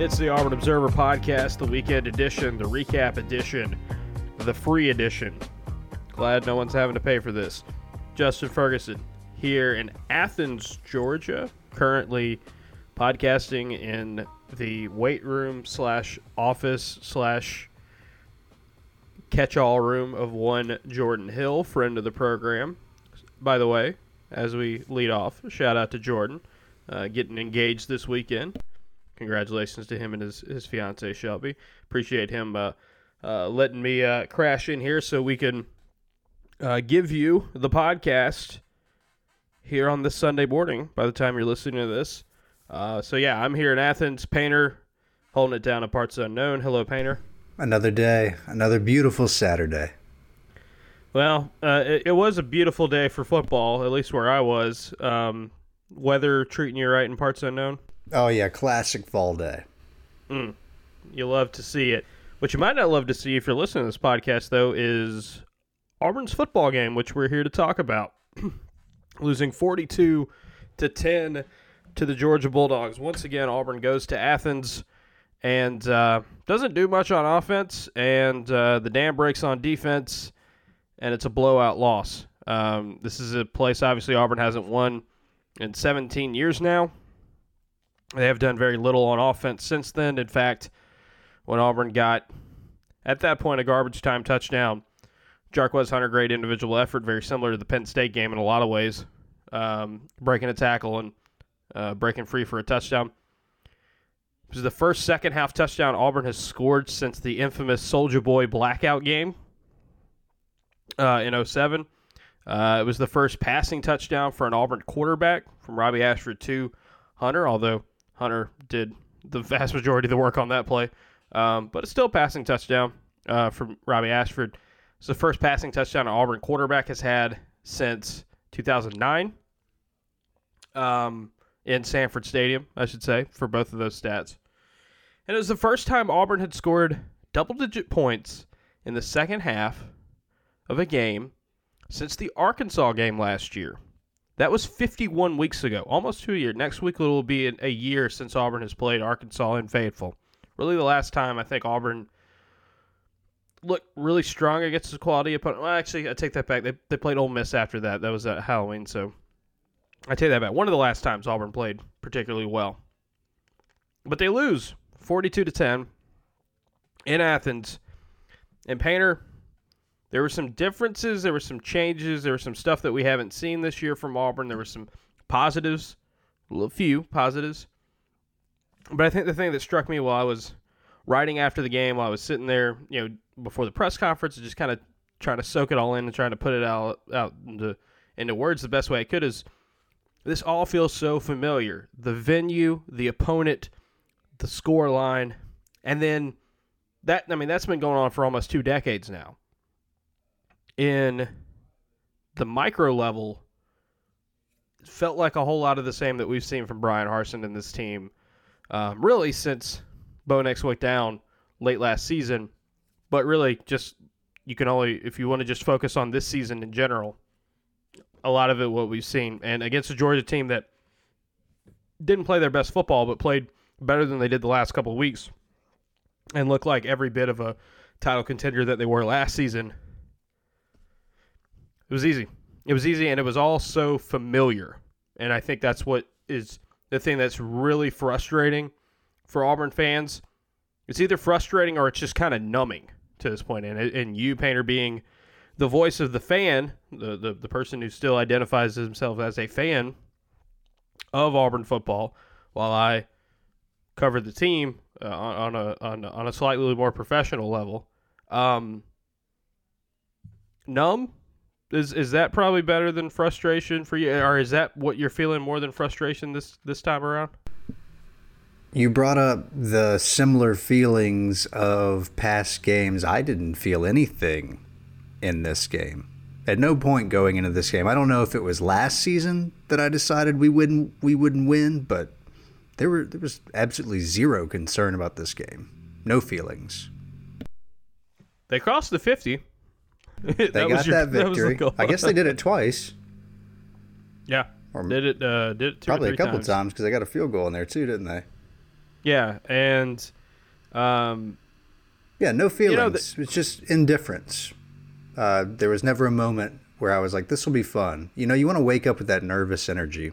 It's the Auburn Observer podcast, the weekend edition, the recap edition, the free edition. Glad no one's having to pay for this. Justin Ferguson here in Athens, Georgia, currently podcasting in the weight room slash office slash catch-all room of one Jordan Hill, friend of the program. By the way, as we lead off, shout out to Jordan, getting engaged this weekend. Congratulations to him and his fiancée, Shelby. Appreciate him letting me crash in here so we can give you the podcast here on this Sunday morning by the time you're listening to this. So, I'm here in Athens. Painter holding it down at Parts Unknown. Hello, Painter. Another day. Another beautiful Saturday. Well, it was a beautiful day for football, at least where I was. Weather treating you right in Parts Unknown? Oh, yeah, classic fall day. You love to see it. What you might not love to see if you're listening to this podcast, though, is Auburn's football game, which we're here to talk about. Losing 42-10 to the Georgia Bulldogs. Once again, Auburn goes to Athens and doesn't do much on offense, and the dam breaks on defense, and it's a blowout loss. This is a place, obviously, Auburn hasn't won in 17 years now. They have done very little on offense since then. In fact, when Auburn got, at that point, a garbage time touchdown, Jarquez Hunter, great individual effort, very similar to the Penn State game in a lot of ways, breaking a tackle and breaking free for a touchdown. This is the first second-half touchdown Auburn has scored since the infamous Soulja Boy blackout game in 07. It was the first passing touchdown for an Auburn quarterback from Robbie Ashford to Hunter, although Hunter did the vast majority of the work on that play. But it's still a passing touchdown from Robbie Ashford. It's the first passing touchdown an Auburn quarterback has had since 2009 in Sanford Stadium, I should say, for both of those stats. And it was the first time Auburn had scored double-digit points in the second half of a game since the Arkansas game last year. That was 51 weeks ago, almost 2 years. Next week it will be a year since Auburn has played Arkansas and Fayetteville. Really the last time I think Auburn looked really strong against the quality opponent. Well, actually, I take that back. They played Ole Miss after that. That was at Halloween, so I take that back. One of the last times Auburn played particularly well. But they lose 42-10 in Athens. And Painter, there were some differences, there were some changes, there was some stuff that we haven't seen this year from Auburn. There were some positives, a few positives. But I think the thing that struck me while I was writing after the game, while I was sitting there, before the press conference, and just kind of trying to soak it all in and trying to put it out into words the best way I could, is this all feels so familiar. The venue, the opponent, the score line, and then that's been going on for almost 2 decades now. In the micro level, it felt like a whole lot of the same that we've seen from Bryan Harsin and this team, really since Bonex went down late last season. But really, just you can only, if you want to just focus on this season in general, a lot of it what we've seen. And against a Georgia team that didn't play their best football but played better than they did the last couple of weeks and looked like every bit of a title contender that they were last season. It was easy, and it was all so familiar. And I think that's what is the thing that's really frustrating for Auburn fans. It's either frustrating or it's just kind of numbing to this point. And you, Painter, being the voice of the fan, the person who still identifies himself as a fan of Auburn football, while I cover the team on a slightly more professional level, numb. Is that probably better than frustration for you, or is that what you're feeling more than frustration this time around? You brought up the similar feelings of past games. I didn't feel anything in this game. At no point going into this game. I don't know if it was last season that I decided we wouldn't win, but there was absolutely zero concern about this game. No feelings. They crossed the 50. They got that victory. That I guess they did it twice. Yeah, or did it two probably or three a couple times because they got a field goal in there too, didn't they? Yeah, and yeah, no feelings. You know, it's just indifference. There was never a moment where I was like, this will be fun. You know, you want to wake up with that nervous energy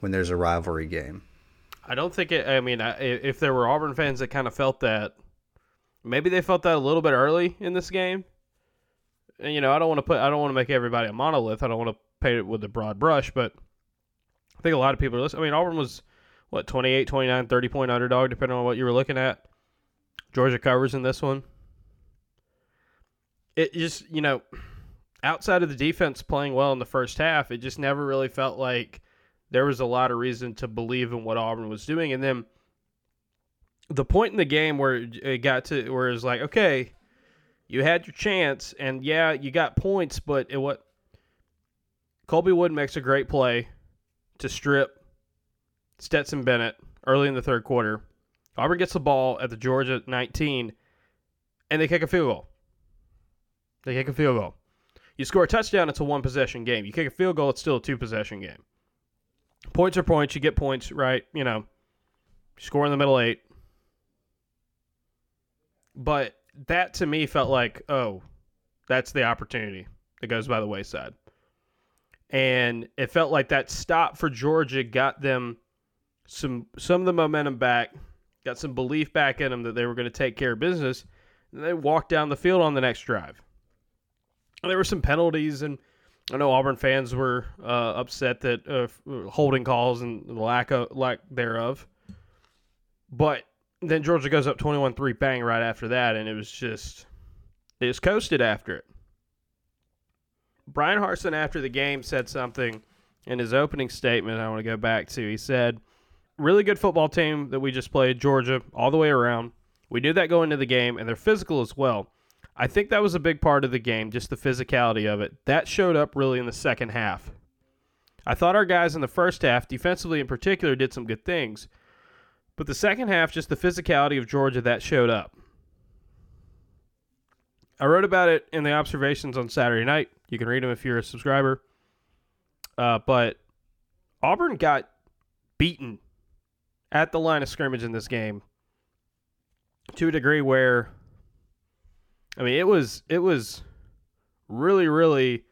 when there's a rivalry game. I don't think it – I mean, if there were Auburn fans that kind of felt that, maybe they felt that a little bit early in this game. And, you know, I don't want to make everybody a monolith. I don't want to paint it with a broad brush, but I think a lot of people are listening. I mean, Auburn was, what, 28, 29, 30-point underdog, depending on what you were looking at. Georgia covers in this one. It just, you know, outside of the defense playing well in the first half, it just never really felt like there was a lot of reason to believe in what Auburn was doing. And then the point in the game where it got to where it's like, okay, you had your chance, and yeah, you got points, but Colby Wood makes a great play to strip Stetson Bennett early in the third quarter. Auburn gets the ball at the Georgia 19, and they kick a field goal. You score a touchdown, it's a one-possession game. You kick a field goal, it's still a two-possession game. Points are points. You get points, right? You know, score in the middle eight. But that, to me, felt like, oh, that's the opportunity that goes by the wayside. And it felt like that stop for Georgia got them some of the momentum back, got some belief back in them that they were going to take care of business, and they walked down the field on the next drive. There were some penalties, and I know Auburn fans were upset that holding calls and the lack thereof. But then Georgia goes up 21-3 bang right after that, and they just coasted after it. Bryan Harsin after the game said something in his opening statement I want to go back to. He said, really good football team that we just played, Georgia, all the way around. We knew that going into the game, and they're physical as well. I think that was a big part of the game, just the physicality of it. That showed up really in the second half. I thought our guys in the first half, defensively in particular, did some good things. But the second half, just the physicality of Georgia, that showed up. I wrote about it in the observations on Saturday night. You can read them if you're a subscriber. But Auburn got beaten at the line of scrimmage in this game to a degree where, I mean, it was really, really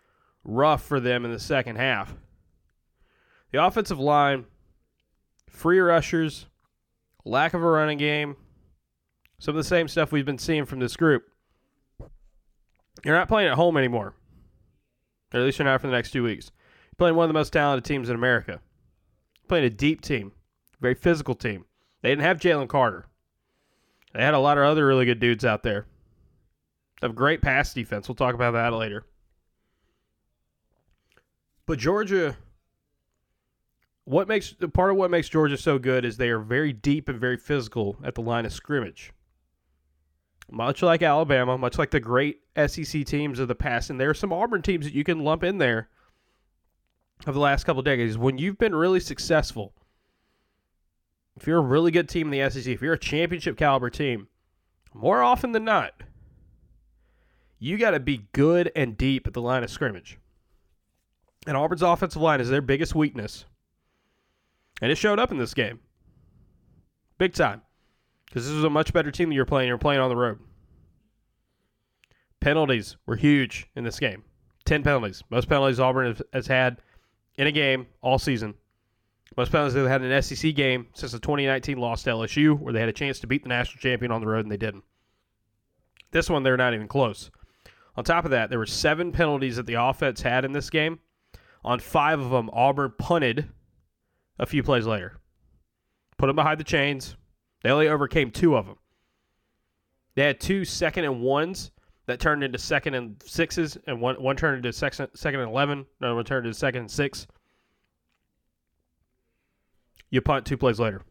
rough for them in the second half. The offensive line, free rushers, lack of a running game, some of the same stuff we've been seeing from this group. You're not playing at home anymore, or at least you're not for the next 2 weeks. You're playing one of the most talented teams in America. You're playing a deep team, very physical team. They didn't have Jalen Carter. They had a lot of other really good dudes out there. They have great pass defense. We'll talk about that later. But Georgia, part of what makes Georgia so good is they are very deep and very physical at the line of scrimmage. Much like Alabama, much like the great SEC teams of the past, and there are some Auburn teams that you can lump in there of the last couple of decades. When you've been really successful, if you're a really good team in the SEC, if you're a championship caliber team, more often than not, you got to be good and deep at the line of scrimmage. And Auburn's offensive line is their biggest weakness. And it showed up in this game. Big time. Because this was a much better team that you're playing. You're playing on the road. Penalties were huge in this game. 10 penalties. Most penalties Auburn has had in a game all season. Most penalties they've had in an SEC game since the 2019 loss to LSU, where they had a chance to beat the national champion on the road, and they didn't. This one, they're not even close. On top of that, there were 7 penalties that the offense had in this game. On 5 of them, Auburn punted a few plays later. Put them behind the chains. They only overcame 2 of them. They had 2 second-and-ones that turned into second-and-sixes, and one turned into second-and-11, another one turned into second-and-6. You punt 2 plays later.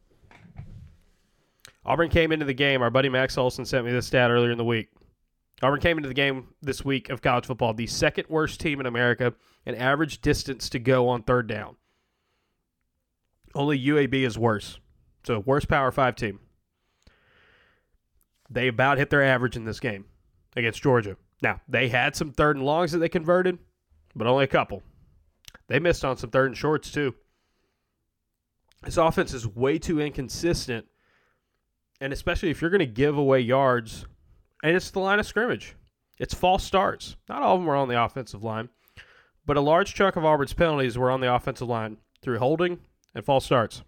Auburn came into the game. Our buddy Max Olson sent me this stat earlier in the week. Auburn came into the game this week of college football, the second worst team in America in average distance to go on third down. Only UAB is worse. So, worst Power 5 team. They about hit their average in this game against Georgia. Now, they had some third and longs that they converted, but only a couple. They missed on some third and shorts, too. This offense is way too inconsistent And especially if you're going to give away yards, and it's the line of scrimmage. It's false starts. Not all of them were on the offensive line, but a large chunk of Auburn's penalties were on the offensive line through holding and false starts.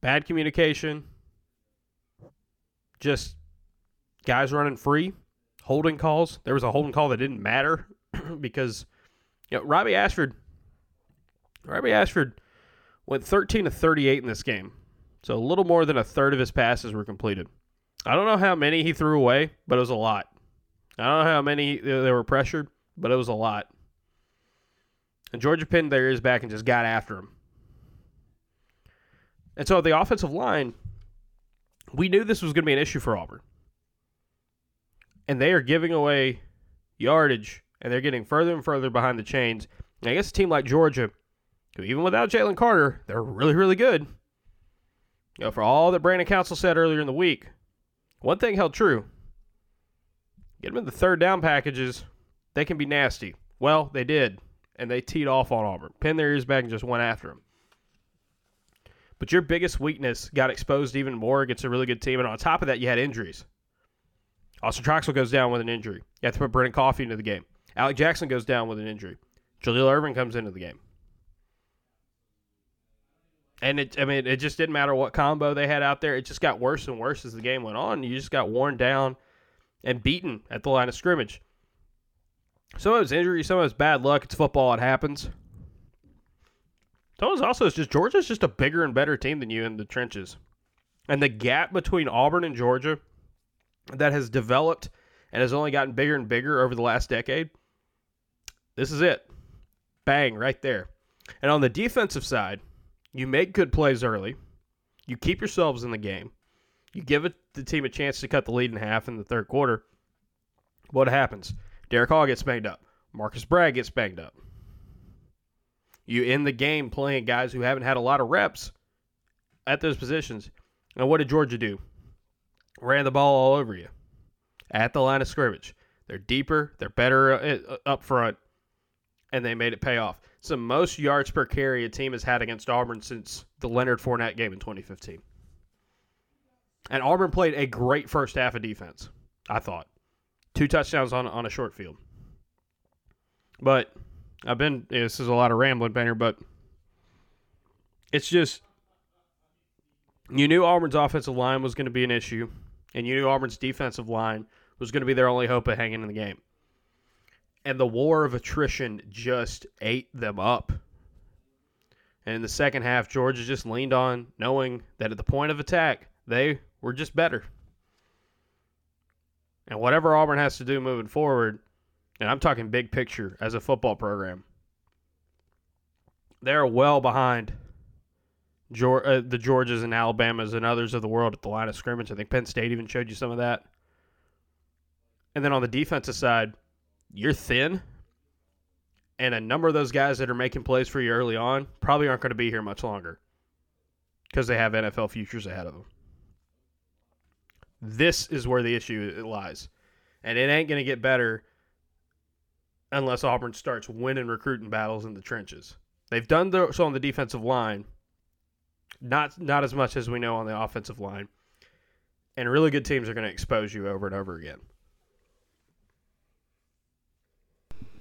Bad communication, just guys running free, holding calls. There was a holding call that didn't matter because Robbie Ashford went 13 to 38 in this game. So a little more than a third of his passes were completed. I don't know how many he threw away, but it was a lot. I don't know how many they were pressured, but it was a lot. And Georgia pinned their ears back and just got after him. And so the offensive line, we knew this was going to be an issue for Auburn. And they are giving away yardage, and they're getting further and further behind the chains. And I guess a team like Georgia, who even without Jalen Carter, they're really, really good. You know, for all that Brandon Council said earlier in the week, one thing held true. Get them in the third down packages, they can be nasty. Well, they did, and they teed off on Auburn. Pinned their ears back and just went after them. But your biggest weakness got exposed even more against a really good team, and on top of that, you had injuries. Austin Troxell goes down with an injury. You have to put Brennan Coffey into the game. Alec Jackson goes down with an injury. Jaleel Irvin comes into the game. And it just didn't matter what combo they had out there. It just got worse and worse as the game went on. You just got worn down and beaten at the line of scrimmage. Some of it was injury, some of it was bad luck. It's football, it happens. Some of it also is just Georgia's just a bigger and better team than you in the trenches. And the gap between Auburn and Georgia that has developed and has only gotten bigger and bigger over the last decade, this is it. Bang, right there. And on the defensive side, you make good plays early. You keep yourselves in the game. You give the team a chance to cut the lead in half in the third quarter. What happens? Derek Hall gets banged up. Marcus Bragg gets banged up. You end the game playing guys who haven't had a lot of reps at those positions. And what did Georgia do? Ran the ball all over you at the line of scrimmage. They're deeper. They're better up front. And they made it pay off. It's the most yards per carry a team has had against Auburn since the Leonard Fournette game in 2015. And Auburn played a great first half of defense, I thought. 2 touchdowns on a short field. But this is a lot of rambling, Banner, but it's just, you knew Auburn's offensive line was going to be an issue, and you knew Auburn's defensive line was going to be their only hope of hanging in the game. And the war of attrition just ate them up. And in the second half, Georgia just leaned on knowing that at the point of attack, they were just better. And whatever Auburn has to do moving forward, and I'm talking big picture as a football program, they're well behind the Georgias and Alabamas and others of the world at the line of scrimmage. I think Penn State even showed you some of that. And then on the defensive side, you're thin, and a number of those guys that are making plays for you early on probably aren't going to be here much longer because they have NFL futures ahead of them. This is where the issue lies, and it ain't going to get better unless Auburn starts winning recruiting battles in the trenches. They've done so on the defensive line, not as much as we know on the offensive line, and really good teams are going to expose you over and over again.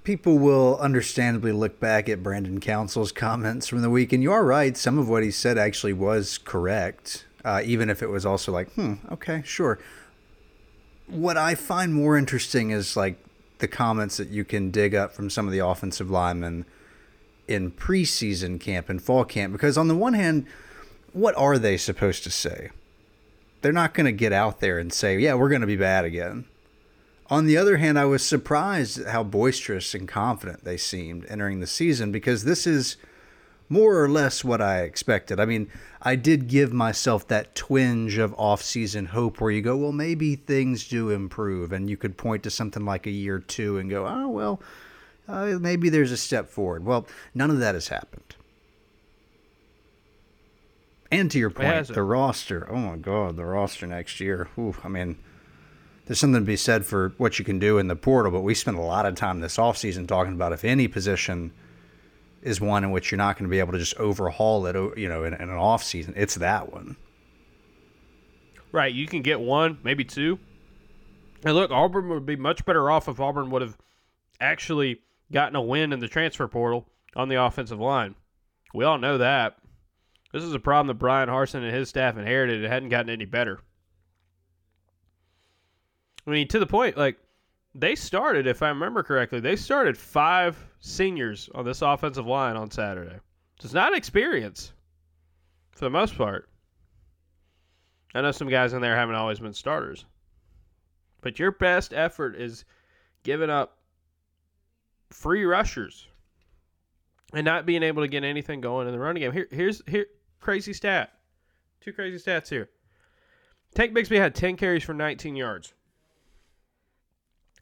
People will understandably look back at Brandon Council's comments from the week, and you are right. Some of what he said actually was correct, even if it was also like, okay, sure. What I find more interesting is like the comments that you can dig up from some of the offensive linemen in preseason camp and fall camp, because on the one hand, what are they supposed to say? They're not going to get out there and say, yeah, we're going to be bad again. On the other hand, I was surprised at how boisterous and confident they seemed entering the season, because this is more or less what I expected. I mean, I did give myself that twinge of off-season hope where you go, well, maybe things do improve, and you could point to something like a year or two and go, oh, well, maybe there's a step forward. Well, none of that has happened. And to your point, the roster, oh, my God, the roster next year, there's something to be said for what you can do in the portal, but we spent a lot of time this offseason talking about if any position is one in which you're not going to be able to just overhaul it, in an offseason, it's that one. Right, you can get one, maybe two. And look, Auburn would be much better off if Auburn would have actually gotten a win in the transfer portal on the offensive line. We all know that. This is a problem that Bryan Harsin and his staff inherited. It hadn't gotten any better. I mean, to the point, like, they started, if I remember correctly, they started 5 seniors on this offensive line on Saturday. So it's not experience for the most part. I know some guys in there haven't always been starters. But your best effort is giving up free rushers and not being able to get anything going in the running game. Here's crazy stat. 2 crazy stats here. Tank Bigsby had 10 carries for 19 yards.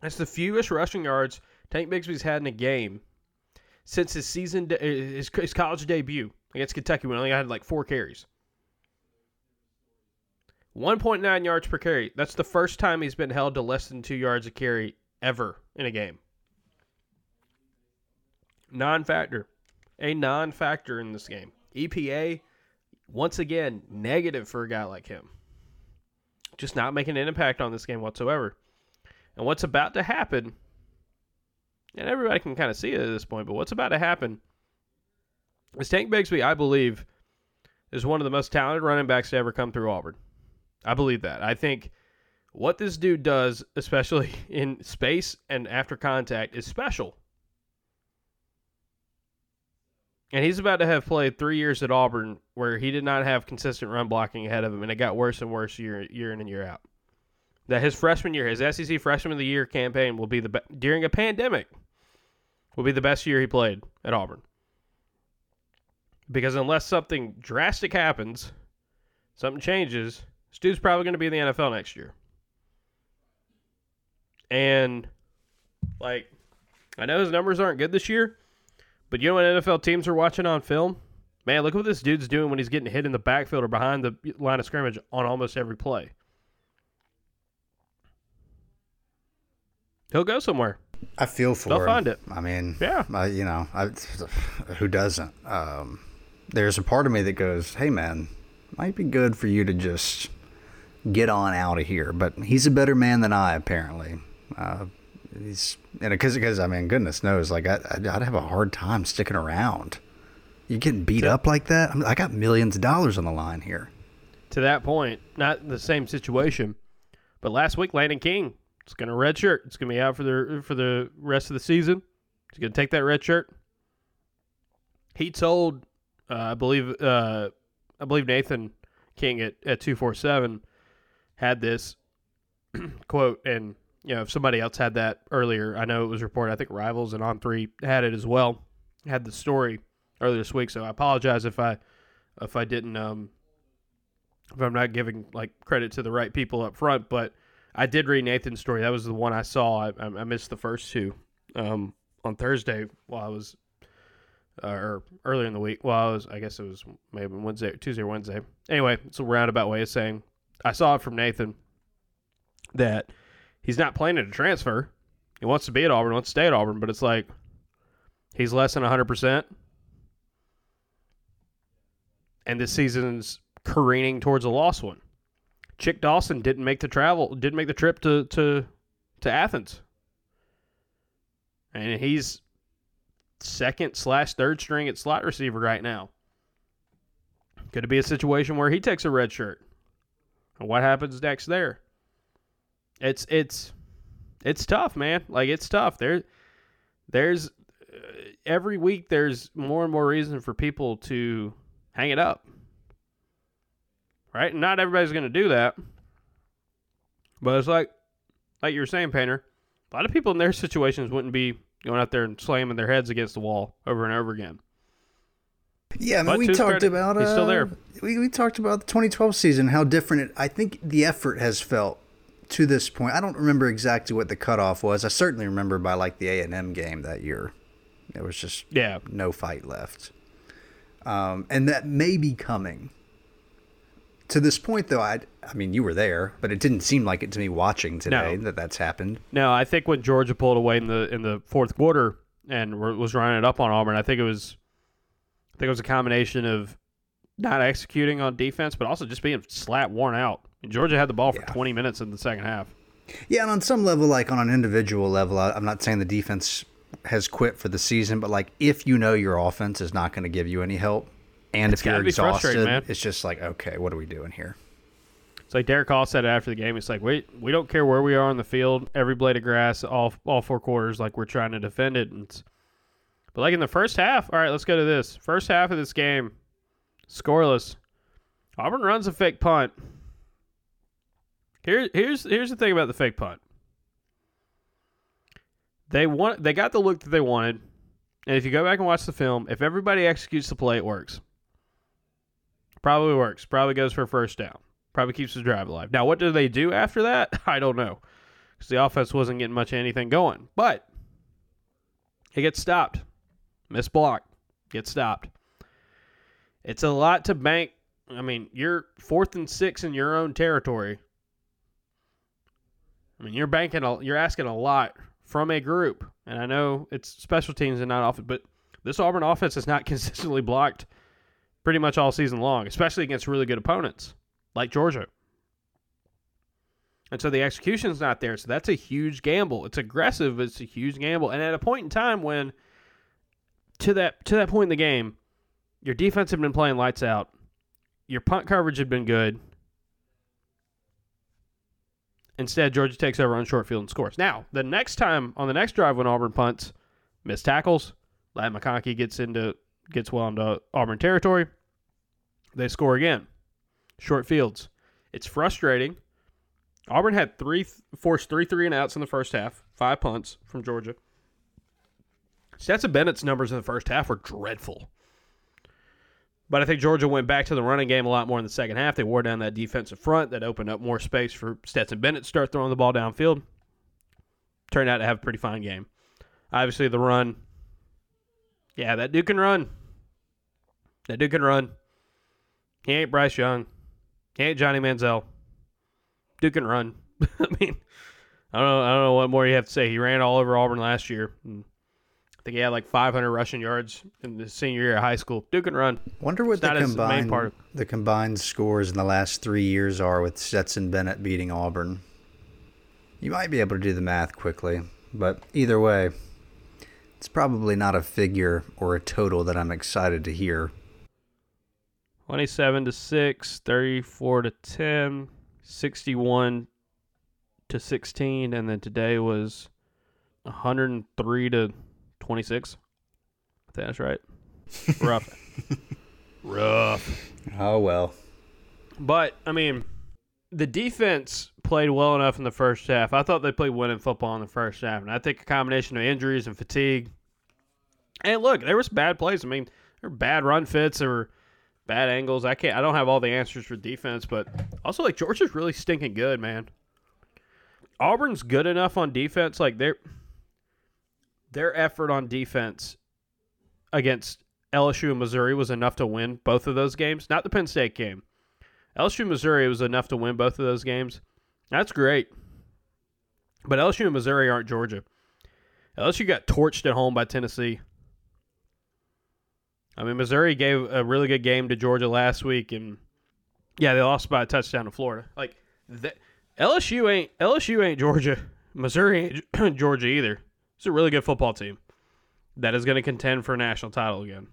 That's the fewest rushing yards Tank Bigsby's had in a game since his his college debut against Kentucky when he only had like 4 carries. 1.9 yards per carry. That's the first time he's been held to less than 2 yards a carry ever in a game. Non-factor. A non-factor in this game. EPA, once again, negative for a guy like him. Just not making an impact on this game whatsoever. And what's about to happen, and everybody can kind of see it at this point, but what's about to happen is Tank Bigsby, I believe, is one of the most talented running backs to ever come through Auburn. I believe that. I think what this dude does, especially in space and after contact, is special. And he's about to have played 3 years at Auburn where he did not have consistent run blocking ahead of him, and it got worse and worse year in and year out. That his freshman year, his SEC Freshman of the Year campaign will be during a pandemic, will be the best year he played at Auburn. Because unless something drastic happens, something changes, this dude's probably going to be in the NFL next year. And, like, I know his numbers aren't good this year, but you know what NFL teams are watching on film? Man, look what this dude's doing when he's getting hit in the backfield or behind the line of scrimmage on almost every play. He'll go somewhere. I feel for him. They'll find it. I mean, yeah. Who doesn't? There's a part of me that goes, hey, man, might be good for you to just get on out of here. But he's a better man than I, apparently. Because I mean, goodness knows, like I'd have a hard time sticking around. You're getting beat up like that. I got millions of dollars on the line here. To that point, not the same situation, but last week, Landon King, it's going to redshirt. It's going to be out for the rest of the season. He's going to take that redshirt. He told, I believe Nathan King at 247 had this quote and. You know, if somebody else had that earlier, I know it was reported. I think Rivals and On3 had it as well. Had the story earlier this week, so I apologize if I didn't if I'm not giving like credit to the right people up front. But I did read Nathan's story. That was the one I saw. I missed the first two on Thursday while I was or earlier in the week while I was. I guess it was maybe Tuesday or Wednesday. Anyway, it's a roundabout way of saying I saw it from Nathan that. He's not planning to transfer. He wants to be at Auburn, wants to stay at Auburn, but it's like he's less than 100%. And this season's careening towards a lost one. Chick Dawson didn't make the trip to Athens. And he's 2nd/3rd string at slot receiver right now. Could it be a situation where he takes a red shirt? And what happens next there? It's tough, man. Like, it's tough. There's every week there's more and more reason for people to hang it up, right? And not everybody's going to do that, but it's like you were saying, Painter, a lot of people in their situations wouldn't be going out there and slamming their heads against the wall over and over again. Yeah, I mean, he's still there. We talked about the 2012 season, how different I think the effort has felt. To this point, I don't remember exactly what the cutoff was. I certainly remember by like the A&M game that year. There was just no fight left. And that may be coming. To this point, though, I mean, you were there, but it didn't seem like it to me watching today that's happened. No, I think when Georgia pulled away in the fourth quarter and was running it up on Auburn, I think it was a combination of not executing on defense, but also just being flat worn out. Georgia had the ball for 20 minutes in the second half. Yeah, and on some level, like on an individual level, I'm not saying the defense has quit for the season, but like if you know your offense is not going to give you any help, and if you're exhausted, it's just like, okay, what are we doing here? It's like Derek Hall said after the game. It's like, we don't care where we are on the field. Every blade of grass, all four quarters, like we're trying to defend it. But like in the first half, all right, let's go to this. First half of this game, scoreless. Auburn runs a fake punt. Here's the thing about the fake punt. They got the look that they wanted, and if you go back and watch the film, if everybody executes the play, it works. Probably works. Probably goes for a first down. Probably keeps the drive alive. Now, what do they do after that? I don't know, because the offense wasn't getting much of anything going. But it gets stopped. Missed block. Gets stopped. It's a lot to bank. I mean, you're 4th and 6 in your own territory. I mean, you're asking a lot from a group, and I know it's special teams and not offense, but this Auburn offense has not consistently blocked pretty much all season long, especially against really good opponents like Georgia. And so the execution's not there, so that's a huge gamble. It's aggressive, but it's a huge gamble. And at a point in time when, to that point in the game, your defense had been playing lights out, your punt coverage had been good. Instead, Georgia takes over on short field and scores. Now, the next time, on the next drive when Auburn punts, missed tackles, Ladd McConkey gets well into Auburn territory. They score again. Short fields. It's frustrating. Auburn had forced three three-and-outs in the first half, 5 punts from Georgia. Stetson Bennett's numbers in the first half were dreadful. But I think Georgia went back to the running game a lot more in the second half. They wore down that defensive front. That opened up more space for Stetson Bennett to start throwing the ball downfield. Turned out to have a pretty fine game. Obviously, the run. Yeah, that dude can run. He ain't Bryce Young. He ain't Johnny Manziel. Dude can run. I mean, I don't know what more you have to say. He ran all over Auburn last year. I think he had like 500 rushing yards in the senior year of high school. Duke and run. Wonder what the combined scores in the last 3 years are with Stetson Bennett beating Auburn. You might be able to do the math quickly, but either way, it's probably not a figure or a total that I'm excited to hear. 27-6, 34-10, 61-16, and then today was 103-. 26. I think that's right. Rough. Oh, well. But, I mean, the defense played well enough in the first half. I thought they played winning football in the first half. And I think a combination of injuries and fatigue. And, look, there was bad plays. I mean, there were bad run fits. There were bad angles. I don't have all the answers for defense. But also, like, Georgia's really stinking good, man. Auburn's good enough on defense. Like, they're... Their effort on defense against LSU and Missouri was enough to win both of those games. Not the Penn State game. LSU and Missouri was enough to win both of those games. That's great. But LSU and Missouri aren't Georgia. LSU got torched at home by Tennessee. I mean, Missouri gave a really good game to Georgia last week, and, yeah, they lost by a touchdown to Florida. Like, LSU ain't Georgia. Missouri ain't Georgia either. It's a really good football team that is going to contend for a national title again.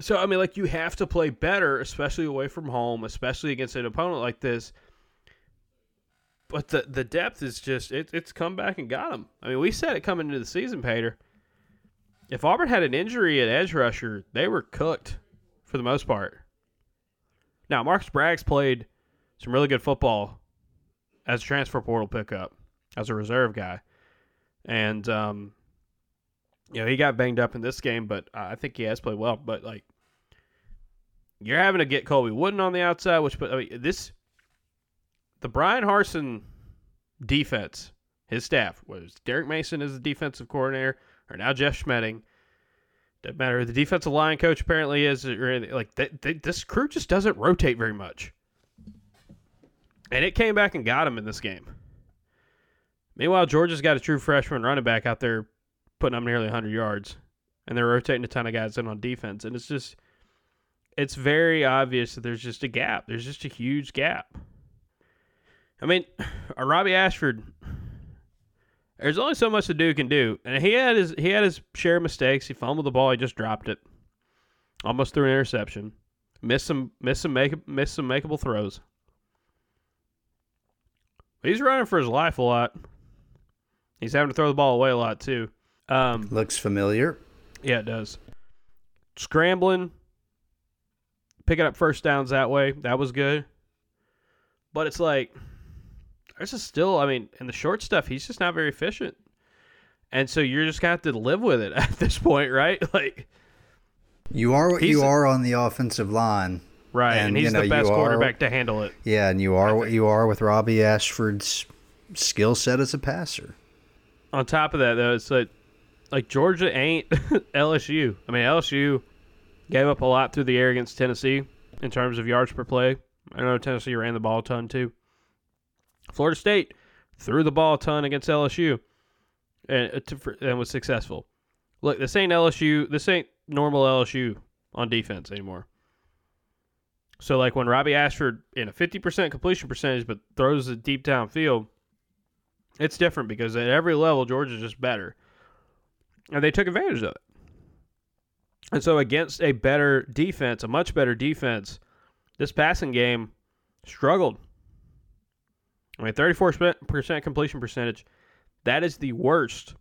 So, I mean, like, you have to play better, especially away from home, especially against an opponent like this. But the depth is just, it's come back and got them. I mean, we said it coming into the season, Pater. If Auburn had an injury at edge rusher, they were cooked for the most part. Now, Marcus Bragg's played some really good football as a transfer portal pickup, as a reserve guy. And, you know, he got banged up in this game, but I think he has played well. But, like, you're having to get Colby Wood on the outside, which, I mean, the Bryan Harsin defense, his staff, was Derek Mason as the defensive coordinator, or now Jeff Schmetting. Doesn't matter who the defensive line coach apparently is, or anything. Like, this crew just doesn't rotate very much. And it came back and got him in this game. Meanwhile, Georgia's got a true freshman running back out there putting up nearly 100 yards, and they're rotating a ton of guys in on defense. And it's just, it's very obvious that there's just a gap. There's just a huge gap. I mean, Robbie Ashford, there's only so much the dude can do. And he had his share of mistakes. He fumbled the ball. He just dropped it. Almost threw an interception. Missed some makeable throws. But he's running for his life a lot. He's having to throw the ball away a lot, too. Looks familiar. Yeah, it does. Scrambling. Picking up first downs that way. That was good. But it's like, this is still, I mean, in the short stuff, he's just not very efficient. And so you're just going to have to live with it at this point, right? Like, you are what you are on the offensive line. Right, and he's the best quarterback to handle it. Yeah, and you are what you are with Robbie Ashford's skill set as a passer. On top of that, though, it's like Georgia ain't LSU. I mean, LSU gave up a lot through the air against Tennessee in terms of yards per play. I know Tennessee ran the ball a ton, too. Florida State threw the ball a ton against LSU and was successful. Look, this ain't LSU. This ain't normal LSU on defense anymore. So, like, when Robbie Ashford in a 50% completion percentage but throws it deep downfield, it's different because at every level, Georgia's just better. And they took advantage of it. And so against a better defense, a much better defense, this passing game struggled. I mean, 34% completion percentage, that is the worst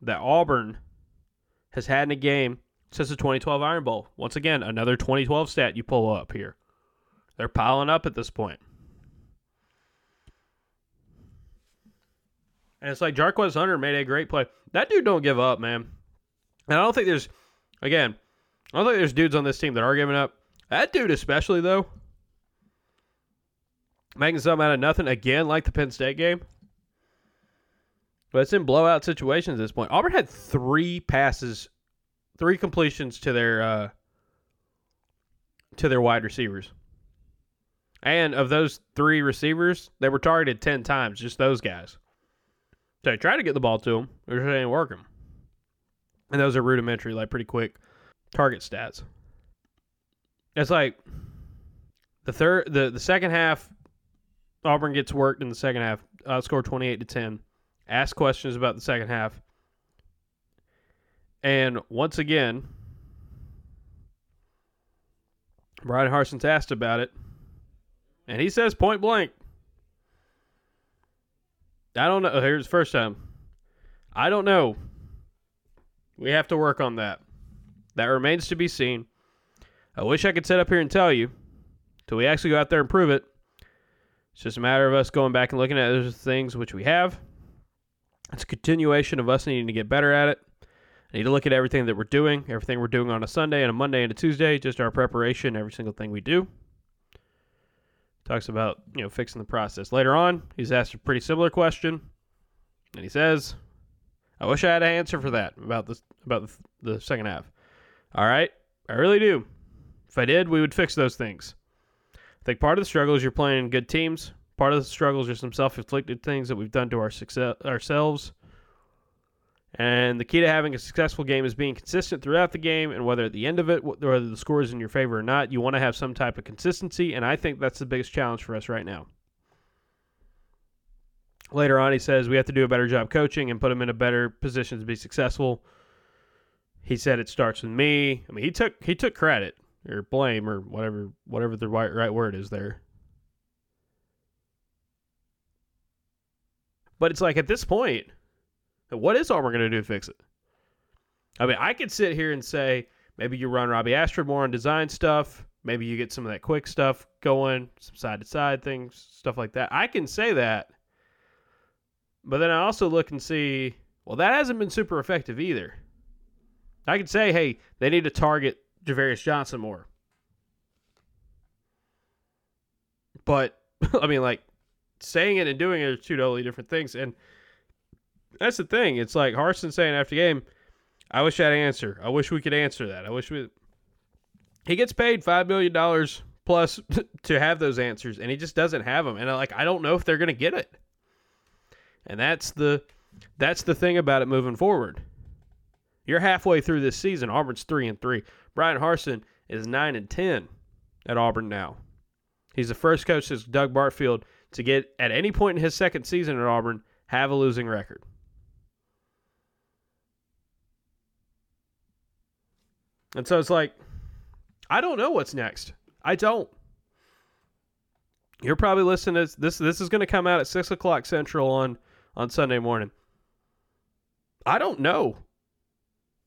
that Auburn has had in a game since the 2012 Iron Bowl. Once again, another 2012 stat you pull up here. They're piling up at this point. And it's like Jarquez Hunter made a great play. That dude don't give up, man. And I don't think there's, again, I don't think there's dudes on this team that are giving up. That dude especially, though, making something out of nothing again, like the Penn State game. But it's in blowout situations at this point. Auburn had three completions to their wide receivers. And of those three receivers, they were targeted 10 times, just those guys. So they tried to get the ball to them, but it didn't work them. And those are rudimentary, like pretty quick target stats. It's like the second half, Auburn gets worked in the second half. Outscored 28-10. Asked questions about the second half. And once again, Bryan Harsin's asked about it. And he says point blank, I don't know. Oh, here's the first time. I don't know. We have to work on that. That remains to be seen. I wish I could sit up here and tell you till we actually go out there and prove it. It's just a matter of us going back and looking at those things, which we have. It's a continuation of us needing to get better at it. I need to look at everything that we're doing, on a Sunday and a Monday and a Tuesday, just our preparation, every single thing we do. Talks about, you know, fixing the process. Later on, he's asked a pretty similar question, and he says, I wish I had an answer for that about the second half. All right, I really do. If I did, we would fix those things. I think part of the struggle is you're playing good teams. Part of the struggles are some self-inflicted things that we've done to ourselves. And the key to having a successful game is being consistent throughout the game, and whether at the end of it, whether the score is in your favor or not, you want to have some type of consistency, and I think that's the biggest challenge for us right now. Later on, he says we have to do a better job coaching and put them in a better position to be successful. He said it starts with me. I mean, he took credit or blame or whatever the right word is there. But it's like at this point, what is Auburn going to do to fix it? I mean, I could sit here and say, maybe you run Robbie Ashford more on design stuff. Maybe you get some of that quick stuff going, some side-to-side things, stuff like that. I can say that. But then I also look and see, well, that hasn't been super effective either. I could say, hey, they need to target Javarius Johnson more. But, I mean, like, saying it and doing it are two totally different things. And that's the thing. It's like Harsin saying after game, I wish I had an answer. I wish we could answer that. He gets paid $5 million plus to have those answers, and he just doesn't have them. And I don't know if they're going to get it. And that's the thing about it moving forward. You're halfway through this season. Auburn's 3-3. Bryan Harsin is 9-10 at Auburn now. He's the first coach since Doug Barfield to get, at any point in his second season at Auburn, have a losing record. And so it's like, I don't know what's next. I don't. You're probably listening to this. This is going to come out at 6 o'clock Central on Sunday morning. I don't know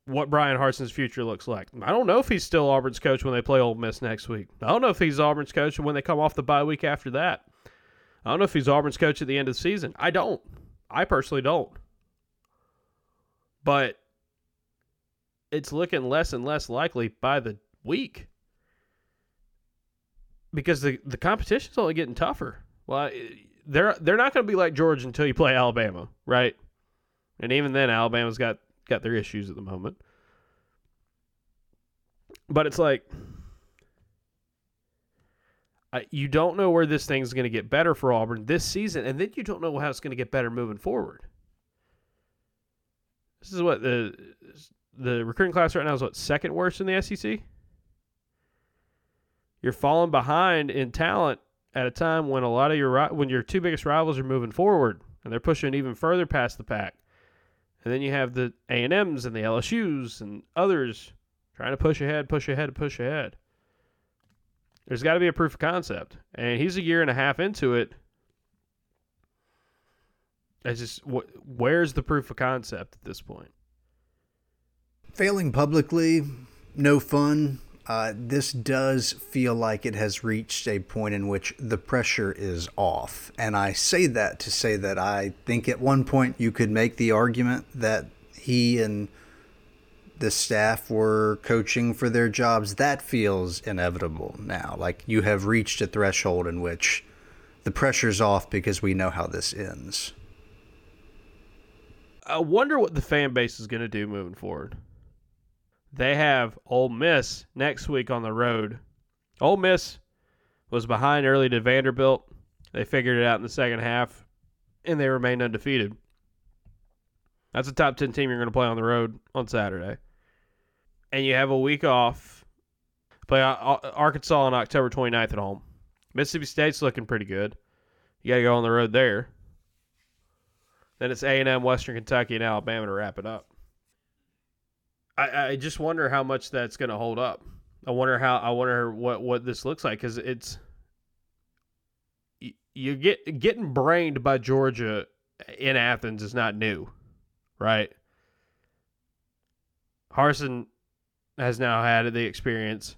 what Bryan Harsin's future looks like. I don't know if he's still Auburn's coach when they play Ole Miss next week. I don't know if he's Auburn's coach when they come off the bye week after that. I don't know if he's Auburn's coach at the end of the season. I don't. I personally don't. But it's looking less and less likely by the week, because the competition's only getting tougher. Well, they're not going to be like Georgia until you play Alabama, right? And even then, Alabama's got their issues at the moment. But it's like, you don't know where this thing's going to get better for Auburn this season, and then you don't know how it's going to get better moving forward. This is what the recruiting class right now is, what, second worst in the SEC? You're falling behind in talent at a time when your two biggest rivals are moving forward, and they're pushing even further past the pack. And then you have the A&Ms and the LSUs and others trying to push ahead. There's got to be a proof of concept. And he's a year and a half into it. It's just, where's the proof of concept at this point? Failing publicly, no fun. This does feel like it has reached a point in which the pressure is off. And I say that to say that I think at one point you could make the argument that he and the staff were coaching for their jobs. That feels inevitable now. Like, you have reached a threshold in which the pressure's off because we know how this ends. I wonder what the fan base is going to do moving forward. They have Ole Miss next week on the road. Ole Miss was behind early to Vanderbilt. They figured it out in the second half, and they remained undefeated. That's a top 10 team you're going to play on the road on Saturday. And you have a week off. Play Arkansas on October 29th at home. Mississippi State's looking pretty good. You got to go on the road there. Then it's A&M, Western Kentucky, and Alabama to wrap it up. I just wonder how much that's going to hold up. I wonder what this looks like, because it's, you getting brained by Georgia in Athens is not new, right? Harsin has now had the experience.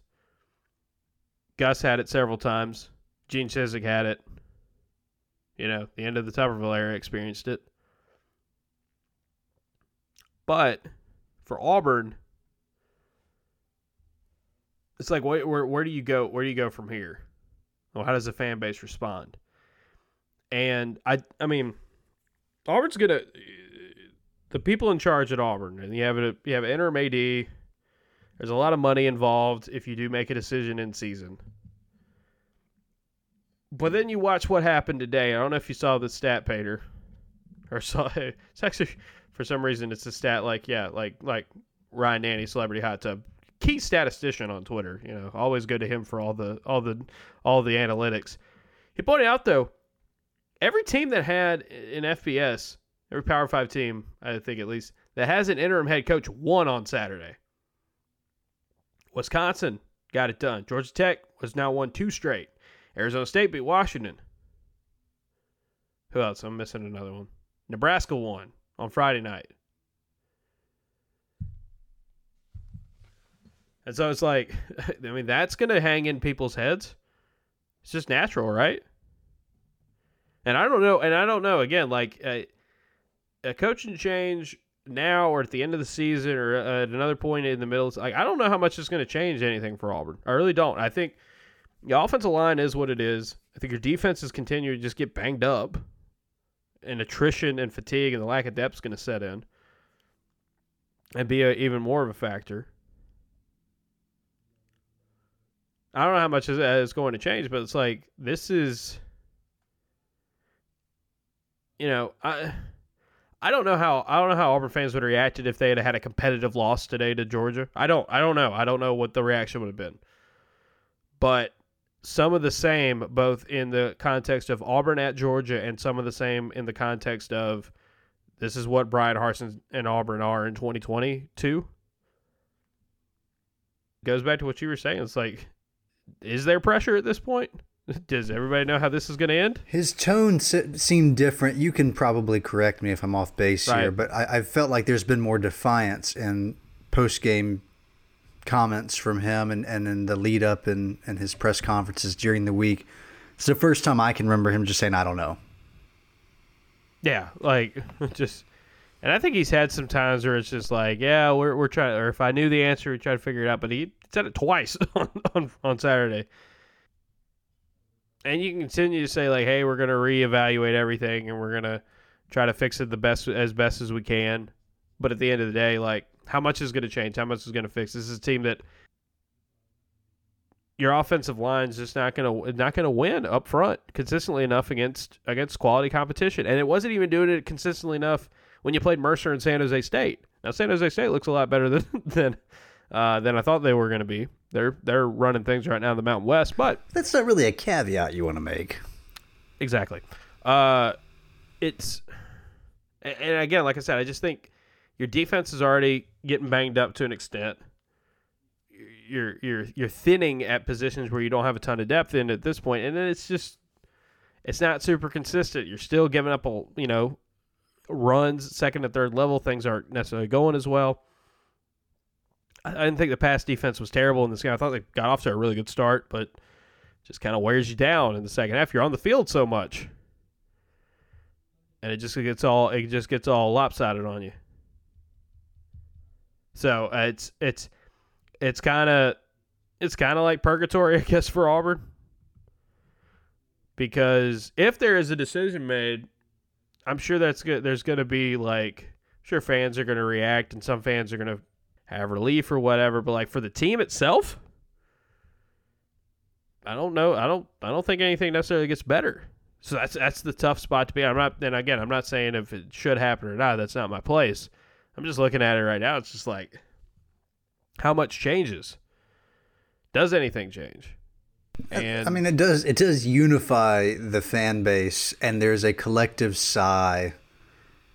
Gus had it several times. Gene Chizik had it. You know, the end of the Tupperville era experienced it. But for Auburn, it's like, where do you go? Where do you go from here? Well, how does the fan base respond? And I mean, Auburn's gonna, the people in charge at Auburn, and you have an interim AD. There's a lot of money involved if you do make a decision in season. But then you watch what happened today. I don't know if you saw the stat, Pater, or saw it's actually. For some reason, it's a stat like Ryan Nanny, Celebrity Hot Tub, key statistician on Twitter. You know, always go to him for all the analytics. He pointed out, though, every team that had an FBS, every Power 5 team, I think at least, that has an interim head coach won on Saturday. Wisconsin got it done. Georgia Tech was now won 2 straight. Arizona State beat Washington. Who else? I'm missing another one. Nebraska won on Friday night. And so it's like, I mean, that's going to hang in people's heads. It's just natural, right? And I don't know, again, like a coaching change now or at the end of the season or at another point in the middle, it's like, I don't know how much it's going to change anything for Auburn. I really don't. I think the offensive line is what it is. I think your defense is continuing to just get banged up. And attrition and fatigue and the lack of depth is going to set in and be even more of a factor. I don't know how much is going to change, but it's like, this is, you know, I don't know how Auburn fans would have reacted if they had had a competitive loss today to Georgia. I don't know. I don't know what the reaction would have been, but some of the same both in the context of Auburn at Georgia and some of the same in the context of this is what Bryan Harsin and Auburn are in 2022. Goes back to what you were saying. It's like, is there pressure at this point? Does everybody know how this is going to end? His tone seemed different. You can probably correct me if I'm off base right here, but I felt like there's been more defiance in post-game comments from him and in the lead-up and his press conferences during the week. It's the first time I can remember him just saying, I don't know. Yeah, like just – and I think he's had some times where it's just like, yeah, we're trying – or if I knew the answer, we tried to figure it out. But he said it twice on Saturday. And you can continue to say, like, hey, we're going to reevaluate everything and we're going to try to fix it as best as we can. But at the end of the day, like, how much is going to change? How much is going to fix? This is a team that your offensive line is just not going to win up front consistently enough against quality competition. And it wasn't even doing it consistently enough when you played Mercer and San Jose State. Now, San Jose State looks a lot better than I thought they were going to be. They're running things right now in the Mountain West, but that's not really a caveat you want to make. Exactly. It's and again, like I said, I just think your defense is already getting banged up to an extent. You're thinning at positions where you don't have a ton of depth in at this point, and then it's not super consistent. You're still giving up runs, second and third level. Things aren't necessarily going as well. I didn't think the pass defense was terrible in this game. I thought they got off to a really good start, but just kind of wears you down in the second half. You're on the field so much, and it just gets all lopsided on you. So it's kind of like purgatory, I guess, for Auburn, because if there is a decision made, I'm sure that's good. There's going to be sure fans are going to react, and some fans are going to have relief or whatever, but for the team itself, I don't know. I don't think anything necessarily gets better. So that's the tough spot to be. I'm not saying if it should happen or not. That's not my place. I'm just looking at it right now. It's just like, how much changes? Does anything change? And I mean, it does. It does unify the fan base, and there's a collective sigh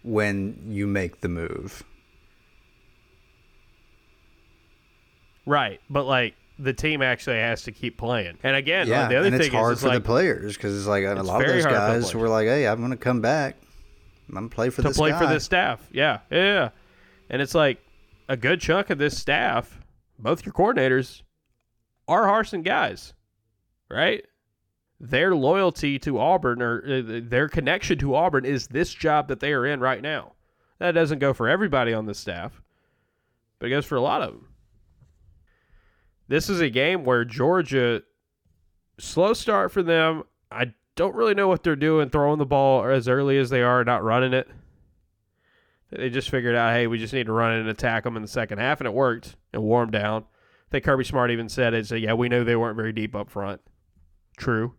when you make the move. Right, but the team actually has to keep playing. And again, yeah, the other thing is it's hard for the players, because it's like a lot of those guys were like, "Hey, I'm going to come back. I'm going to play for this guy." To play for this staff, yeah. And it's like a good chunk of this staff, both your coordinators, are Harsin guys, right? Their loyalty to Auburn or their connection to Auburn is this job that they are in right now. That doesn't go for everybody on this staff, but it goes for a lot of them. This is a game where Georgia, slow start for them. I don't really know what they're doing, throwing the ball as early as they are, not running it. They just figured out, hey, we just need to run it and attack them in the second half, and it worked and warmed down. I think Kirby Smart even said it, so yeah, we knew they weren't very deep up front. True.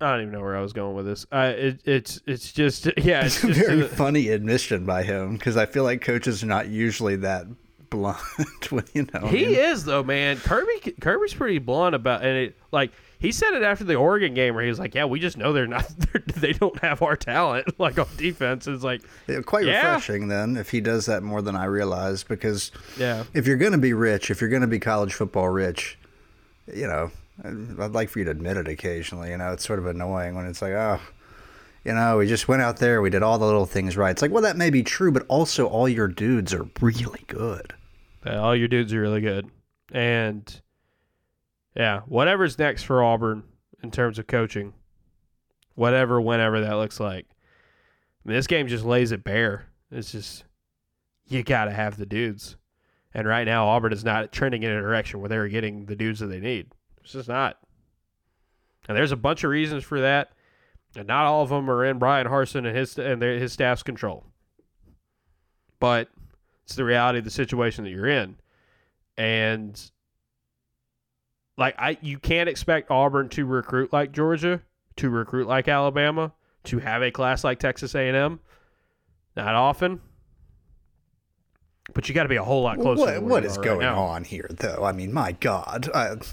I don't even know where I was going with this. It's just a very funny admission by him, because I feel like coaches are not usually that blunt with, he is though, man. Kirby's pretty blunt about, and it he said it after the Oregon game where he was like, yeah, we just know they don't have our talent on defense. It's refreshing then if he does that more than I realized, because if you're going to be rich, if you're going to be college football rich, I'd like for you to admit it occasionally. It's sort of annoying when it's like, oh, we just went out there, we did all the little things right. It's like, well, that may be true, but also all your dudes are really good. All your dudes are really good. And, whatever's next for Auburn in terms of coaching, whenever that looks like. I mean, this game just lays it bare. It's just, you got to have the dudes. And right now, Auburn is not trending in a direction where they're getting the dudes that they need. It's just not. And there's a bunch of reasons for that, and not all of them are in Bryan Harsin and his staff's control. But it's the reality of the situation that you're in. And you can't expect Auburn to recruit like Georgia, to recruit like Alabama, to have a class like Texas A&M. Not often. But you got to be a whole lot closer. What is going on here, though? I mean, my God,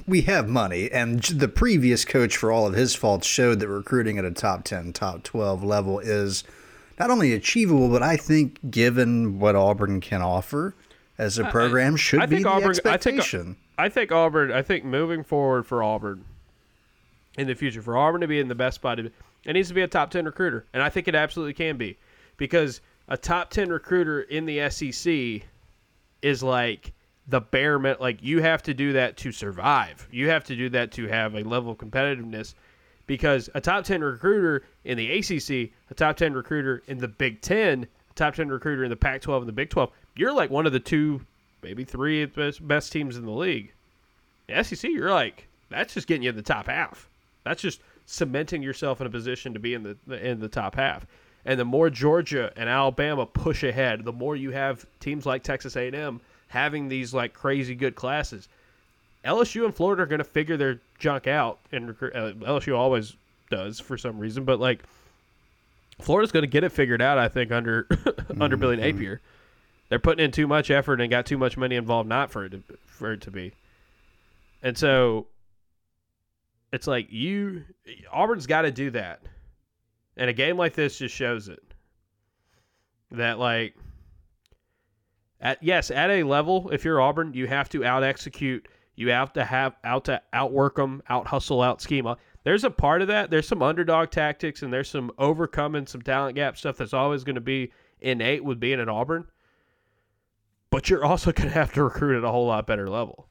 we have money, and the previous coach, for all of his faults, showed that recruiting at a top 10, top 12 level is not only achievable, but I think, given what Auburn can offer as a program, should be the expectation. I think moving forward for Auburn in the future, for Auburn to be in the best spot, it needs to be a top 10 recruiter, and I think it absolutely can be, because a top 10 recruiter in the SEC is like the bare metal. Like, you have to do that to survive. You have to do that to have a level of competitiveness, because a top 10 recruiter in the ACC, a top 10 recruiter in the Big Ten, a top 10 recruiter in the Pac-12 and the Big 12, you're like one of the two, maybe three best teams in the league. The SEC, you're like, that's just getting you in the top half. That's just cementing yourself in a position to be in the top half. And the more Georgia and Alabama push ahead, the more you have teams like Texas A&M having these like crazy good classes. LSU and Florida are going to figure their junk out, and LSU always does for some reason. But like, Florida's going to get it figured out, I think, under Billy Napier. They're putting in too much effort and got too much money involved, not for it to be. And so it's like Auburn's got to do that. And a game like this just shows it. That, like, at a level, if you're Auburn, you have to out-execute. You have to outwork them, out-hustle, out-schema. There's a part of that. There's some underdog tactics, and there's some overcoming, some talent gap stuff that's always going to be innate with being at Auburn. But you're also going to have to recruit at a whole lot better level.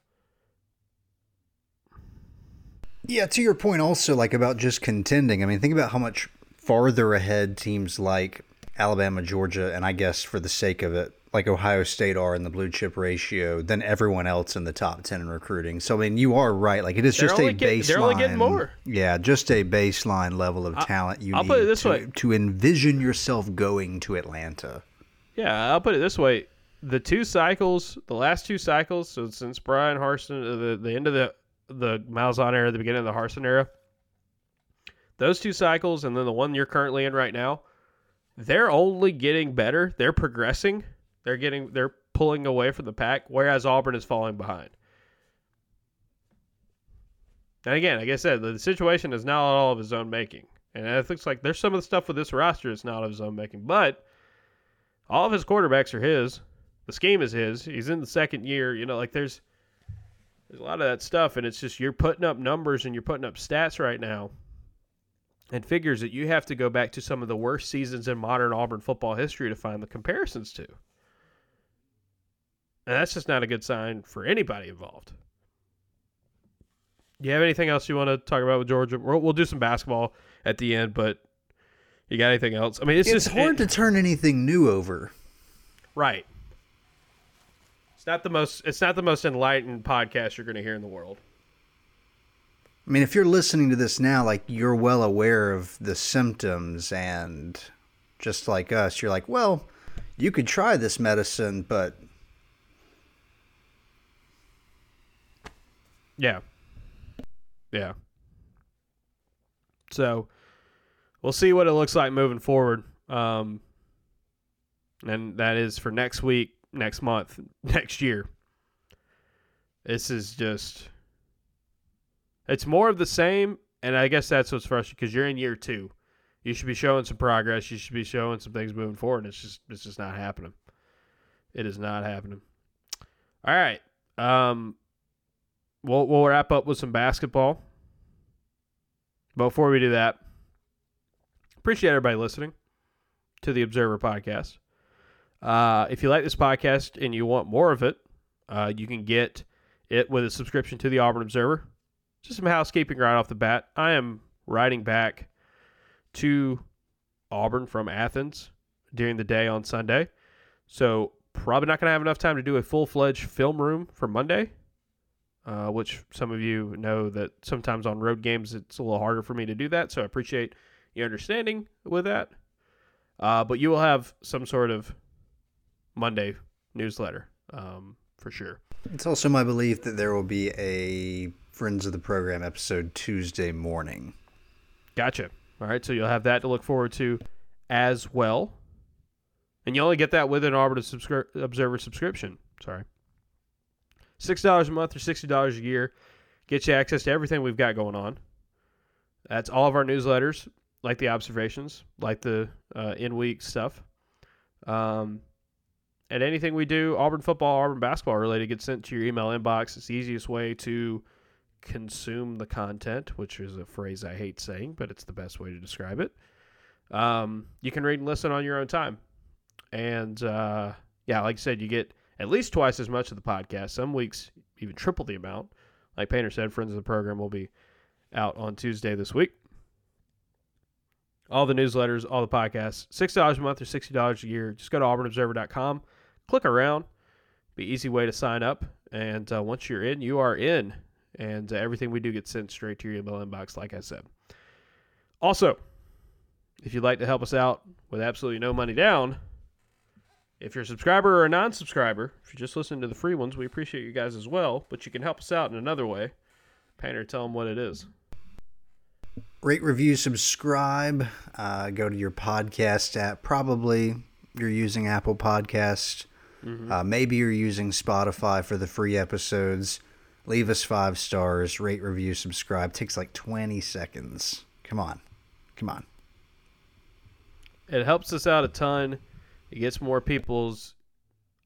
Yeah, to your point also, like, about just contending. I mean, think about how much farther ahead teams like Alabama, Georgia, and I guess for the sake of it, like Ohio State are in the blue chip ratio than everyone else in the top 10 in recruiting. So, I mean, you are right. Like, it is just a baseline. They're only getting more. Yeah, just a baseline level of talent you need to envision yourself going to Atlanta. Yeah, I'll put it this way. The last two cycles, so since Bryan Harsin, the end of the Miles On era, the beginning of the Harsin era, those two cycles and then the one you're currently in right now, they're only getting better. They're progressing. They're pulling away from the pack, whereas Auburn is falling behind. And again, like I said, the situation is not all of his own making. And it looks like there's some of the stuff with this roster that's not of his own making. But all of his quarterbacks are his. The scheme is his. He's in the second year. You know, like there's a lot of that stuff, and it's just you're putting up numbers and you're putting up stats right now and figures that you have to go back to some of the worst seasons in modern Auburn football history to find the comparisons to. And that's just not a good sign for anybody involved. Do you have anything else you want to talk about with Georgia? We'll do some basketball at the end, but you got anything else? I mean, it's just hard to turn anything new over. Right. It's not the most enlightened podcast you're going to hear in the world. I mean, if you're listening to this now, like, you're well aware of the symptoms, and just like us, you're like, well, you could try this medicine, but. Yeah. Yeah. So we'll see what it looks like moving forward. And that is for next week, next month, next year. This is just. It's more of the same, and I guess that's what's frustrating, because you're in year two. You should be showing some progress. You should be showing some things moving forward, and it's just not happening. It is not happening. All right. We'll wrap up with some basketball. Before we do that, appreciate everybody listening to the Observer Podcast. If you like this podcast and you want more of it, you can get it with a subscription to the Auburn Observer. Just some housekeeping right off the bat. I am riding back to Auburn from Athens during the day on Sunday. So probably not going to have enough time to do a full-fledged film room for Monday, which some of you know that sometimes on road games it's a little harder for me to do that. So I appreciate your understanding with that. But you will have some sort of Monday newsletter for sure. It's also my belief that there will be a Friends of the Program episode Tuesday morning. Gotcha. All right, so you'll have that to look forward to as well. And you only get that with an Auburn Observer subscription. Sorry. $6 a month or $60 a year gets you access to everything we've got going on. That's all of our newsletters, like the observations, like the in-week stuff. And anything we do, Auburn football, Auburn basketball related, gets sent to your email inbox. It's the easiest way to consume the content, which is a phrase I hate saying, but it's the best way to describe it. You can read and listen on your own time. And, yeah, like I said, you get at least twice as much of the podcast. Some weeks, even triple the amount. Like Painter said, Friends of the Program will be out on Tuesday this week. All the newsletters, all the podcasts, $6 a month or $60 a year. Just go to auburnobserver.com, click around. Be an easy way to sign up. And once you're in, you are in. And everything we do gets sent straight to your email inbox, like I said. Also, if you'd like to help us out with absolutely no money down, if you're a subscriber or a non-subscriber, if you're just listening to the free ones, we appreciate you guys as well, but you can help us out in another way. Painter, tell them what it is. Rate, review, subscribe. Go to your podcast app. Probably you're using Apple Podcasts. Mm-hmm. Maybe you're using Spotify for the free episodes. Leave us 5 stars. Rate, review, subscribe. Takes like 20 seconds. Come on. It helps us out a ton. It gets more people's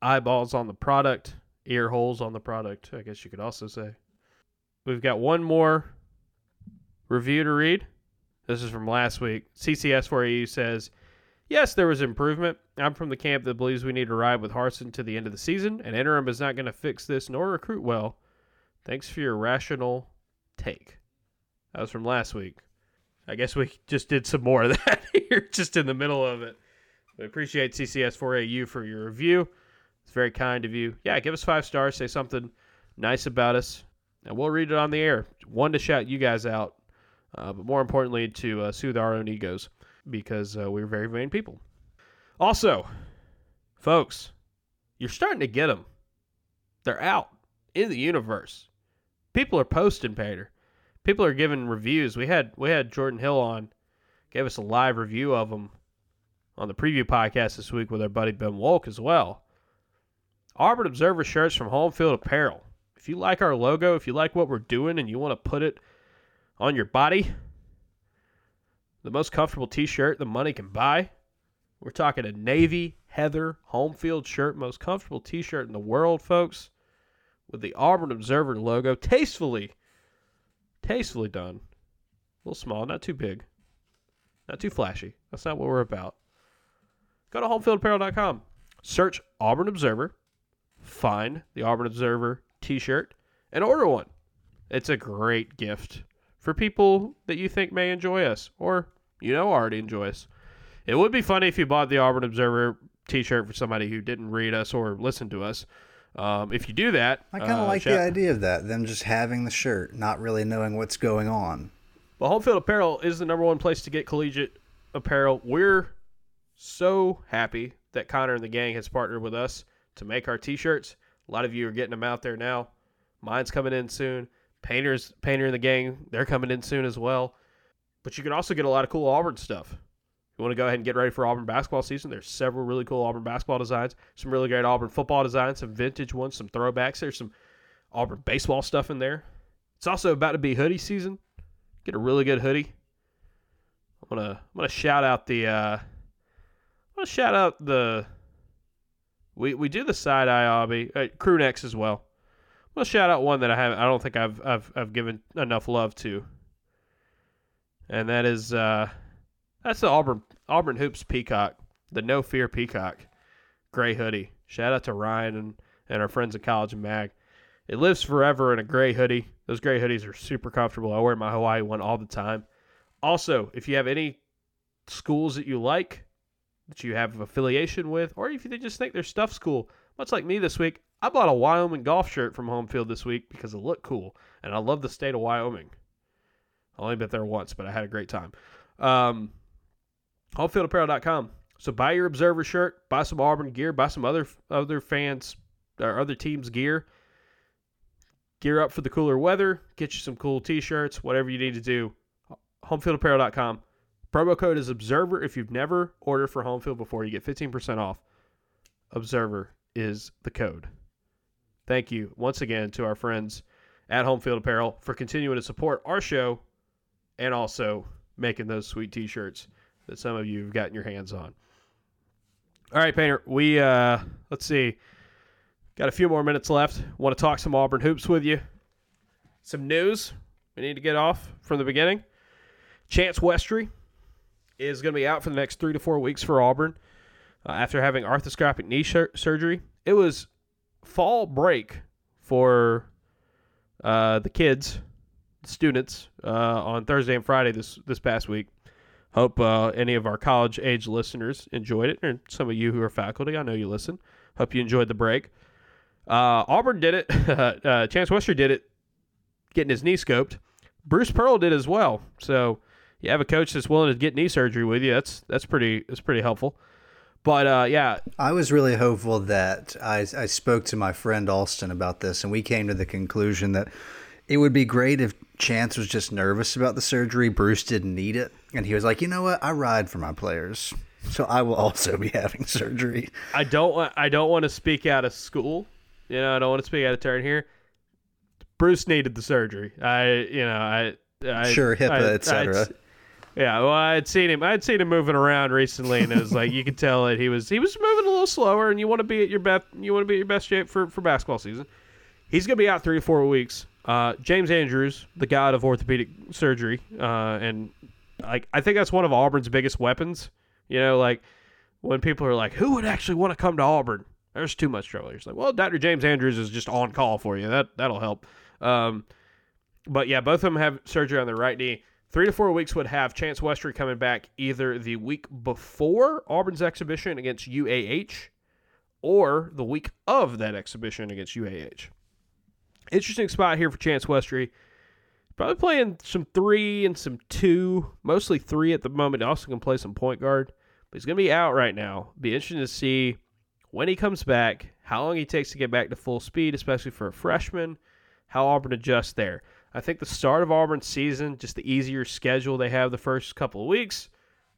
eyeballs on the product, ear holes on the product, I guess you could also say. We've got one more review to read. This is from last week. CCS4EU says, yes, there was improvement. I'm from the camp that believes we need to ride with Harsin to the end of the season, and interim is not going to fix this nor recruit well. Thanks for your rational take. That was from last week. I guess we just did some more of that here just in the middle of it. We appreciate CCS4AU for your review. It's very kind of you. Yeah, give us 5 stars. Say something nice about us, and we'll read it on the air. One, to shout you guys out, but more importantly, to soothe our own egos, because we're very vain people. Also, folks, you're starting to get them. They're out in the universe. People are posting, Pater. People are giving reviews. We had Jordan Hill on, gave us a live review of them on the preview podcast this week with our buddy Ben Wolk as well. Auburn Observer shirts from Home Field Apparel. If you like our logo, if you like what we're doing and you want to put it on your body, the most comfortable t-shirt the money can buy. We're talking a navy, heather, home field shirt, most comfortable t-shirt in the world, folks, with the Auburn Observer logo, tastefully done. A little small, not too big, not too flashy. That's not what we're about. Go to homefieldapparel.com, search Auburn Observer, find the Auburn Observer t-shirt, and order one. It's a great gift for people that you think may enjoy us or you know already enjoy us. It would be funny if you bought the Auburn Observer t-shirt for somebody who didn't read us or listen to us. If you do that... I kind of like the idea of that, them just having the shirt, not really knowing what's going on. Well, Home Field Apparel is the number one place to get collegiate apparel. We're so happy that Connor and the gang has partnered with us to make our t-shirts. A lot of you are getting them out there now. Mine's coming in soon. Painter and the gang, they're coming in soon as well. But you can also get a lot of cool Auburn stuff. If you want to go ahead and get ready for Auburn basketball season, there's several really cool Auburn basketball designs, some really great Auburn football designs, some vintage ones, some throwbacks. There's some Auburn baseball stuff in there. It's also about to be hoodie season. Get a really good hoodie. I'm gonna shout out the... I'll shout out the... We do the side-eye hobby, crew necks as well. I'll shout out one that I don't think I've given enough love to. And that is that's the Auburn Hoops Peacock, the No Fear Peacock gray hoodie. Shout out to Ryan and our friends at College and Mag. It lives forever in a gray hoodie. Those gray hoodies are super comfortable. I wear my Hawaii one all the time. Also, if you have any schools that you like, that you have an affiliation with, or if you just think their stuff's cool, much like me this week, I bought a Wyoming golf shirt from Home Field this week because it looked cool, and I love the state of Wyoming. I only been there once, but I had a great time. Homefieldapparel.com. So buy your Observer shirt, buy some Auburn gear, buy some other fans or other teams' gear. Gear up for the cooler weather. Get you some cool T-shirts, whatever you need to do. Homefieldapparel.com. Promo code is Observer. If you've never ordered for Home Field before, you get 15% off. Observer is the code. Thank you once again to our friends at Home Field Apparel for continuing to support our show and also making those sweet t-shirts that some of you have gotten your hands on. All right, Painter, we let's see. Got a few more minutes left. Want to talk some Auburn hoops with you. Some news we need to get off from the beginning. Chance Westry is going to be out for the next 3 to 4 weeks for Auburn after having arthroscopic knee surgery. It was fall break for the kids, the students, on Thursday and Friday this past week. Hope any of our college-age listeners enjoyed it, and some of you who are faculty, I know you listen. Hope you enjoyed the break. Auburn did it. Chance Westry did it, getting his knee scoped. Bruce Pearl did as well. So you have a coach that's willing to get knee surgery with you. That's pretty helpful. But yeah, I was really hopeful that I spoke to my friend Alston about this, and we came to the conclusion that it would be great if Chance was just nervous about the surgery. Bruce didn't need it, and he was like, you know what? I ride for my players, so I will also be having surgery. I don't want to speak out of school. You know, I don't want to speak out of turn here. Bruce needed the surgery. Sure, HIPAA, etc. Yeah, well, I'd seen him moving around recently, and it was like you could tell that he was moving a little slower. And you want to be at your best. You want to be at your best shape for basketball season. He's going to be out 3 to 4 weeks. James Andrews, the god of orthopedic surgery, and like I think that's one of Auburn's biggest weapons. You know, like when people are like, "Who would actually want to come to Auburn?" There's too much trouble. It's like, well, Dr. James Andrews is just on call for you. That'll help. But yeah, both of them have surgery on their right knee. 3 to 4 weeks would have Chance Westry coming back either the week before Auburn's exhibition against UAH or the week of that exhibition against UAH. Interesting spot here for Chance Westry. Probably playing some 3 and some 2, mostly 3 at the moment. He also can play some point guard, but he's going to be out right now. Be interesting to see when he comes back, how long he takes to get back to full speed, especially for a freshman, how Auburn adjusts there. I think the start of Auburn's season, just the easier schedule they have the first couple of weeks,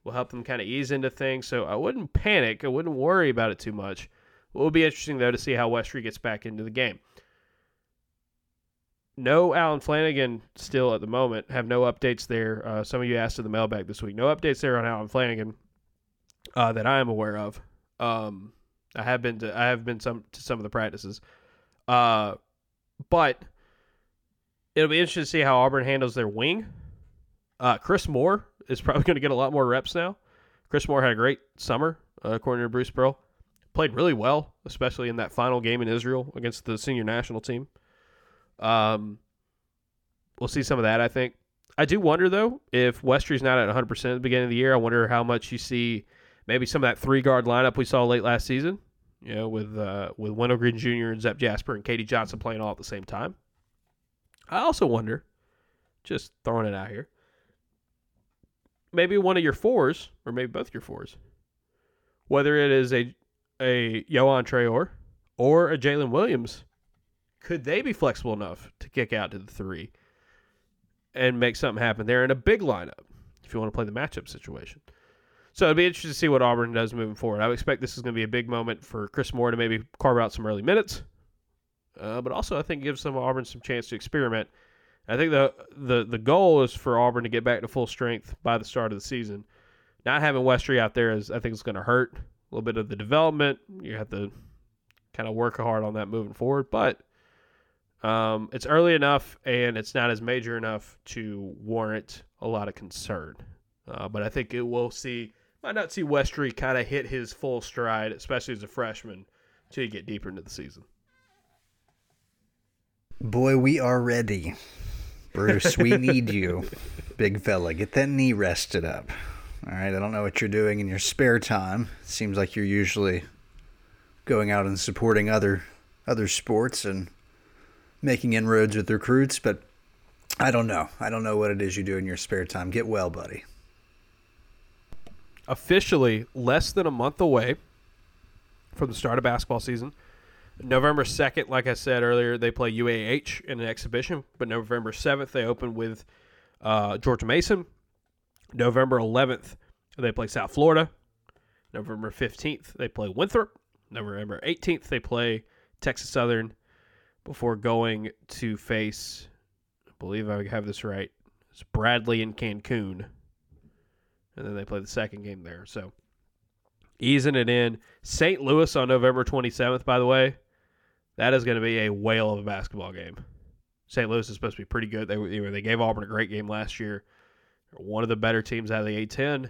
will help them kind of ease into things. So I wouldn't panic. I wouldn't worry about it too much. It will be interesting, though, to see how Westry gets back into the game. No Alan Flanagan still at the moment. Have no updates there. Some of you asked in the mailbag this week. No updates there on Alan Flanagan that I am aware of. I have been to some of the practices. But it'll be interesting to see how Auburn handles their wing. Chris Moore is probably going to get a lot more reps now. Chris Moore had a great summer, according to Bruce Pearl. Played really well, especially in that final game in Israel against the senior national team. We'll see some of that, I think. I do wonder, though, if Westry's not at 100% at the beginning of the year, I wonder how much you see maybe some of that three-guard lineup we saw late last season, you know, with Wendell Green Jr. and Zepp Jasper and Katie Johnson playing all at the same time. I also wonder, just throwing it out here, maybe one of your fours, or maybe both your fours, whether it is a Yohan Traore or a Jalen Williams, could they be flexible enough to kick out to the three and make something happen there in a big lineup if you want to play the matchup situation? So it'll be interesting to see what Auburn does moving forward. I would expect this is going to be a big moment for Chris Moore to maybe carve out some early minutes. But also, I think gives some Auburn some chance to experiment. I think the goal is for Auburn to get back to full strength by the start of the season. Not having Westry out there is, I think, is going to hurt a little bit of the development. You have to kind of work hard on that moving forward. But it's early enough, and it's not as major enough to warrant a lot of concern. But I think it will see. Might not see Westry kind of hit his full stride, especially as a freshman, until you get deeper into the season. Boy, we are ready. Bruce, we need you. Big fella, get that knee rested up. All right, I don't know what you're doing in your spare time. It seems like you're usually going out and supporting other sports and making inroads with recruits, but I don't know. I don't know what it is you do in your spare time. Get well, buddy. Officially less than a month away from the start of basketball season. November 2nd, like I said earlier, they play UAH in an exhibition. But November 7th, they open with Georgia Mason. November 11th, they play South Florida. November 15th, they play Winthrop. November 18th, they play Texas Southern before going to face, I believe I have this right, it's Bradley in Cancun. And then they play the second game there. So easing it in. St. Louis on November 27th, by the way. That is going to be a whale of a basketball game. St. Louis is supposed to be pretty good. They gave Auburn a great game last year. They're one of the better teams out of the A-10.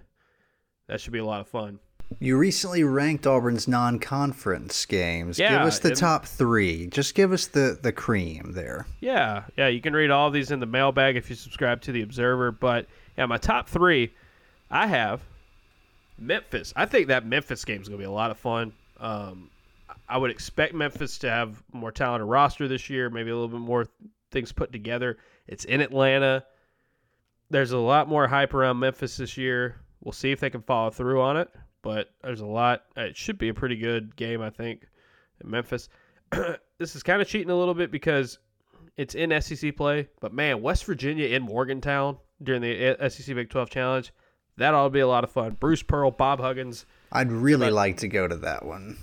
That should be a lot of fun. You recently ranked Auburn's non-conference games. Yeah, give us the top three. Just give us the cream there. Yeah. You can read all these in the mailbag if you subscribe to The Observer. But, yeah, my top three, I have Memphis. I think that Memphis game is going to be a lot of fun. I would expect Memphis to have more talented roster this year, maybe a little bit more things put together. It's in Atlanta. There's a lot more hype around Memphis this year. We'll see if they can follow through on it, but there's a lot. It should be a pretty good game, I think, in Memphis. This is kind of cheating a little bit because it's in SEC play, but, man, West Virginia in Morgantown during the SEC Big 12 Challenge, that ought to be a lot of fun. Bruce Pearl, Bob Huggins. I'd really like to go to that one.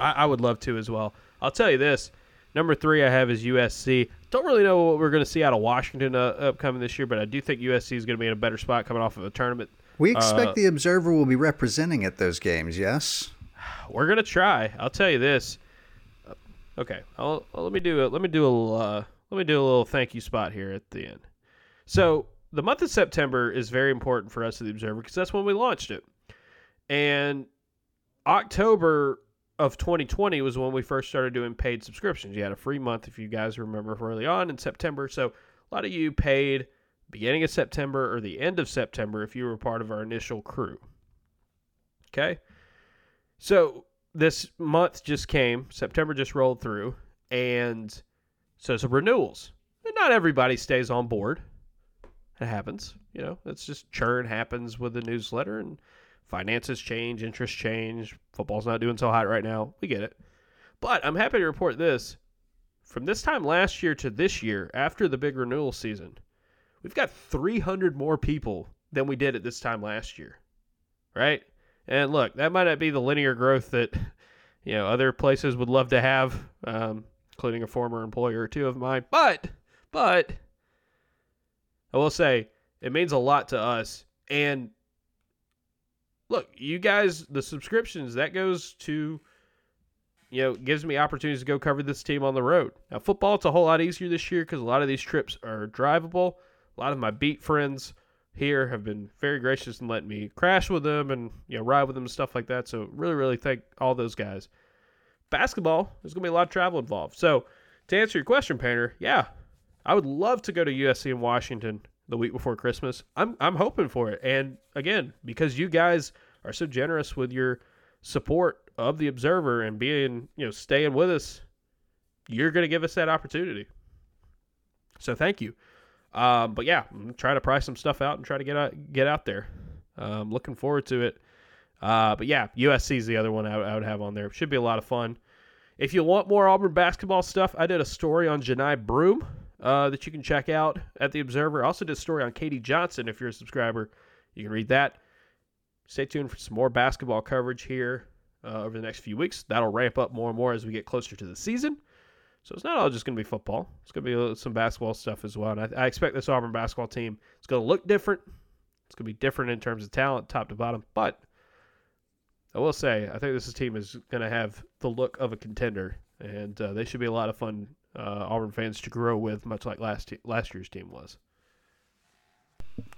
I would love to as well. I'll tell you this. Number three I have is USC. Don't really know what we're going to see out of Washington upcoming this year, but I do think USC is going to be in a better spot coming off of a tournament. We expect the Observer will be representing at those games, yes? We're going to try. I'll tell you this. Okay. Let me do a little thank you spot here at the end. So the month of September is very important for us at the Observer because that's when we launched it. And October of 2020 was when we first started doing paid subscriptions. You had a free month, if you guys remember, early on in September. So a lot of you paid beginning of September or the end of September if you were part of our initial crew. Okay? So this month just came. September just rolled through. And so some renewals. And not everybody stays on board. It happens. You know, that's just churn happens with the newsletter, and finances change, interests change. Football's not doing so hot right now. We get it. But I'm happy to report this. From this time last year to this year, after the big renewal season, we've got 300 more people than we did at this time last year, right? And look, that might not be the linear growth that, you know, other places would love to have, including a former employer or two of mine. But I will say it means a lot to us. And look, you guys, the subscriptions, that goes to, you know, gives me opportunities to go cover this team on the road. Now, football, it's a whole lot easier this year because a lot of these trips are drivable. A lot of my beat friends here have been very gracious in letting me crash with them and, you know, ride with them and stuff like that. So really, really thank all those guys. Basketball, there's going to be a lot of travel involved. So to answer your question, Painter, yeah, I would love to go to USC in Washington the week before Christmas. I'm hoping for it. And again, because you guys are so generous with your support of the Observer and being, you know, staying with us, you're going to give us that opportunity. So thank you. But yeah, I'm trying to price some stuff out and try to get out there. Looking forward to it. But yeah, USC is the other one I would have on there. Should be a lot of fun. If you want more Auburn basketball stuff, I did a story on Janai Broome, that you can check out at The Observer. I also did a story on Katie Johnson. If you're a subscriber, you can read that. Stay tuned for some more basketball coverage here over the next few weeks. That'll ramp up more and more as we get closer to the season. So it's not all just going to be football. It's going to be some basketball stuff as well. And I expect this Auburn basketball team, it's going to look different. It's going to be different in terms of talent, top to bottom. But I will say, I think this team is going to have the look of a contender. And they should be a lot of fun Auburn fans to grow with, much like last year's team was.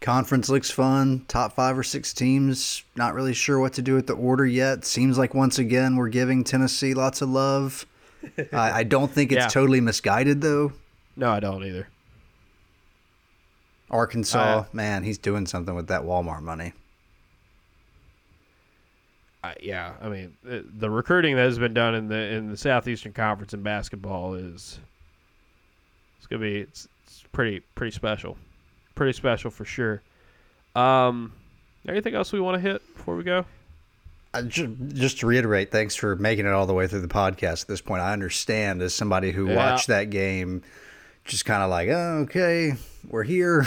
Conference looks fun. Top 5 or 6 teams. Not really sure what to do with the order yet. Seems like once again we're giving Tennessee lots of love. I don't think it's totally misguided though. No, I don't either. Arkansas, man, he's doing something with that Walmart money. Yeah, I mean, the recruiting that has been done in the Southeastern Conference in basketball it's pretty special. Pretty special for sure. Anything else we want to hit before we go? Just to reiterate, thanks for making it all the way through the podcast at this point. I understand as somebody who watched that game, just kind of like, oh, okay, we're here.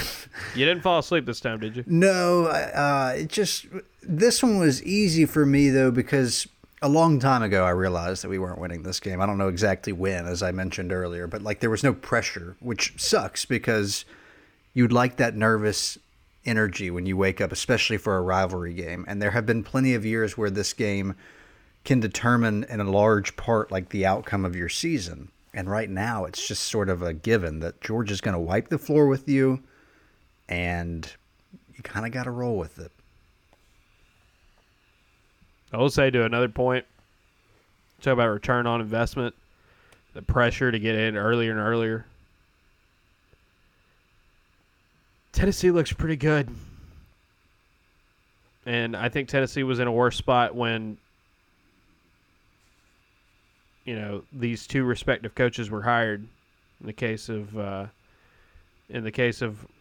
You didn't fall asleep this time, did you? No. This one was easy for me, though, because a long time ago, I realized that we weren't winning this game. I don't know exactly when, as I mentioned earlier, but like there was no pressure, which sucks because you'd like that nervous energy when you wake up, especially for a rivalry game. And there have been plenty of years where this game can determine in a large part like the outcome of your season. And right now, it's just sort of a given that Georgia's going to wipe the floor with you, and you kind of got to roll with it. I will say to another point, talk about return on investment, the pressure to get in earlier and earlier. Tennessee looks pretty good. And I think Tennessee was in a worse spot when, you know, these two respective coaches were hired. In the case of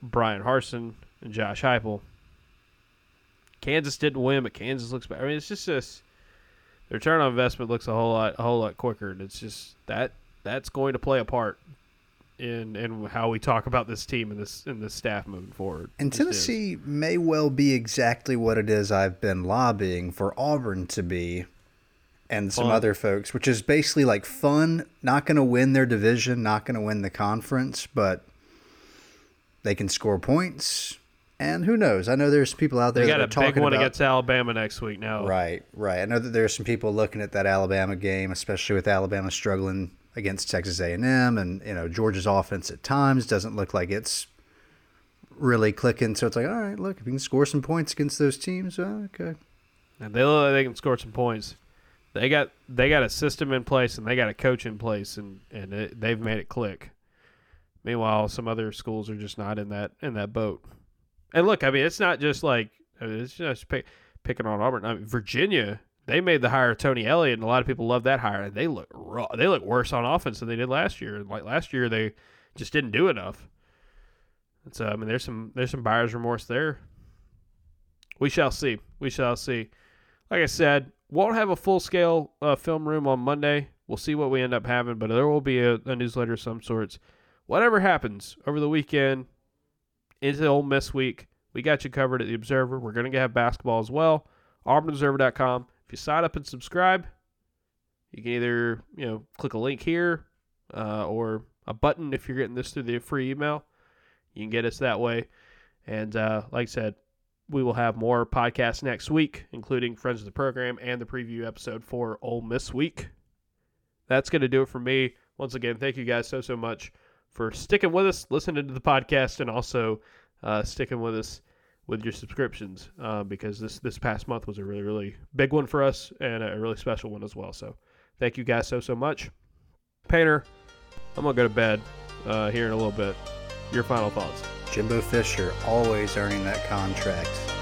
Bryan Harsin and Josh Heupel. Kansas didn't win, but Kansas looks better. I mean, it's just this. The return on investment looks a whole lot quicker, and it's just that's going to play a part in how we talk about this team and this staff moving forward. And Tennessee may well be exactly what it is I've been lobbying for Auburn to be, and some other folks, which is basically like fun. Not going to win their division, not going to win the conference, but they can score points. And who knows? I know there's people out there that are talking about... They got a big one against Alabama next week now. Right. I know that there's some people looking at that Alabama game, especially with Alabama struggling against Texas A&M. And, you know, Georgia's offense at times doesn't look like it's really clicking. So it's like, all right, look, if you can score some points against those teams, well, okay. And they look like they can score some points. They got a system in place and they got a coach in place, and they've made it click. Meanwhile, some other schools are just not in that boat. And look, I mean, it's not just like it's just picking on Auburn. I mean, Virginia, they made the hire of Tony Elliott, and a lot of people love that hire. They look raw. They look worse on offense than they did last year. Like last year, they just didn't do enough. And so, I mean, there's some buyer's remorse there. We shall see. Like I said, won't have a full scale film room on Monday. We'll see what we end up having, but there will be a newsletter of some sorts. Whatever happens over the weekend. Into Ole Miss week. We got you covered at The Observer. We're going to have basketball as well. AuburnObserver.com. If you sign up and subscribe, you can either, you know, click a link here or a button if you're getting this through the free email. You can get us that way. And like I said, we will have more podcasts next week, including Friends of the Program and the preview episode for Ole Miss week. That's going to do it for me. Once again, thank you guys so much for sticking with us, listening to the podcast, and also sticking with us with your subscriptions because this past month was a really, really big one for us and a really special one as well. So thank you guys so much. Painter, I'm going to go to bed here in a little bit. Your final thoughts. Jimbo Fisher always earning that contract.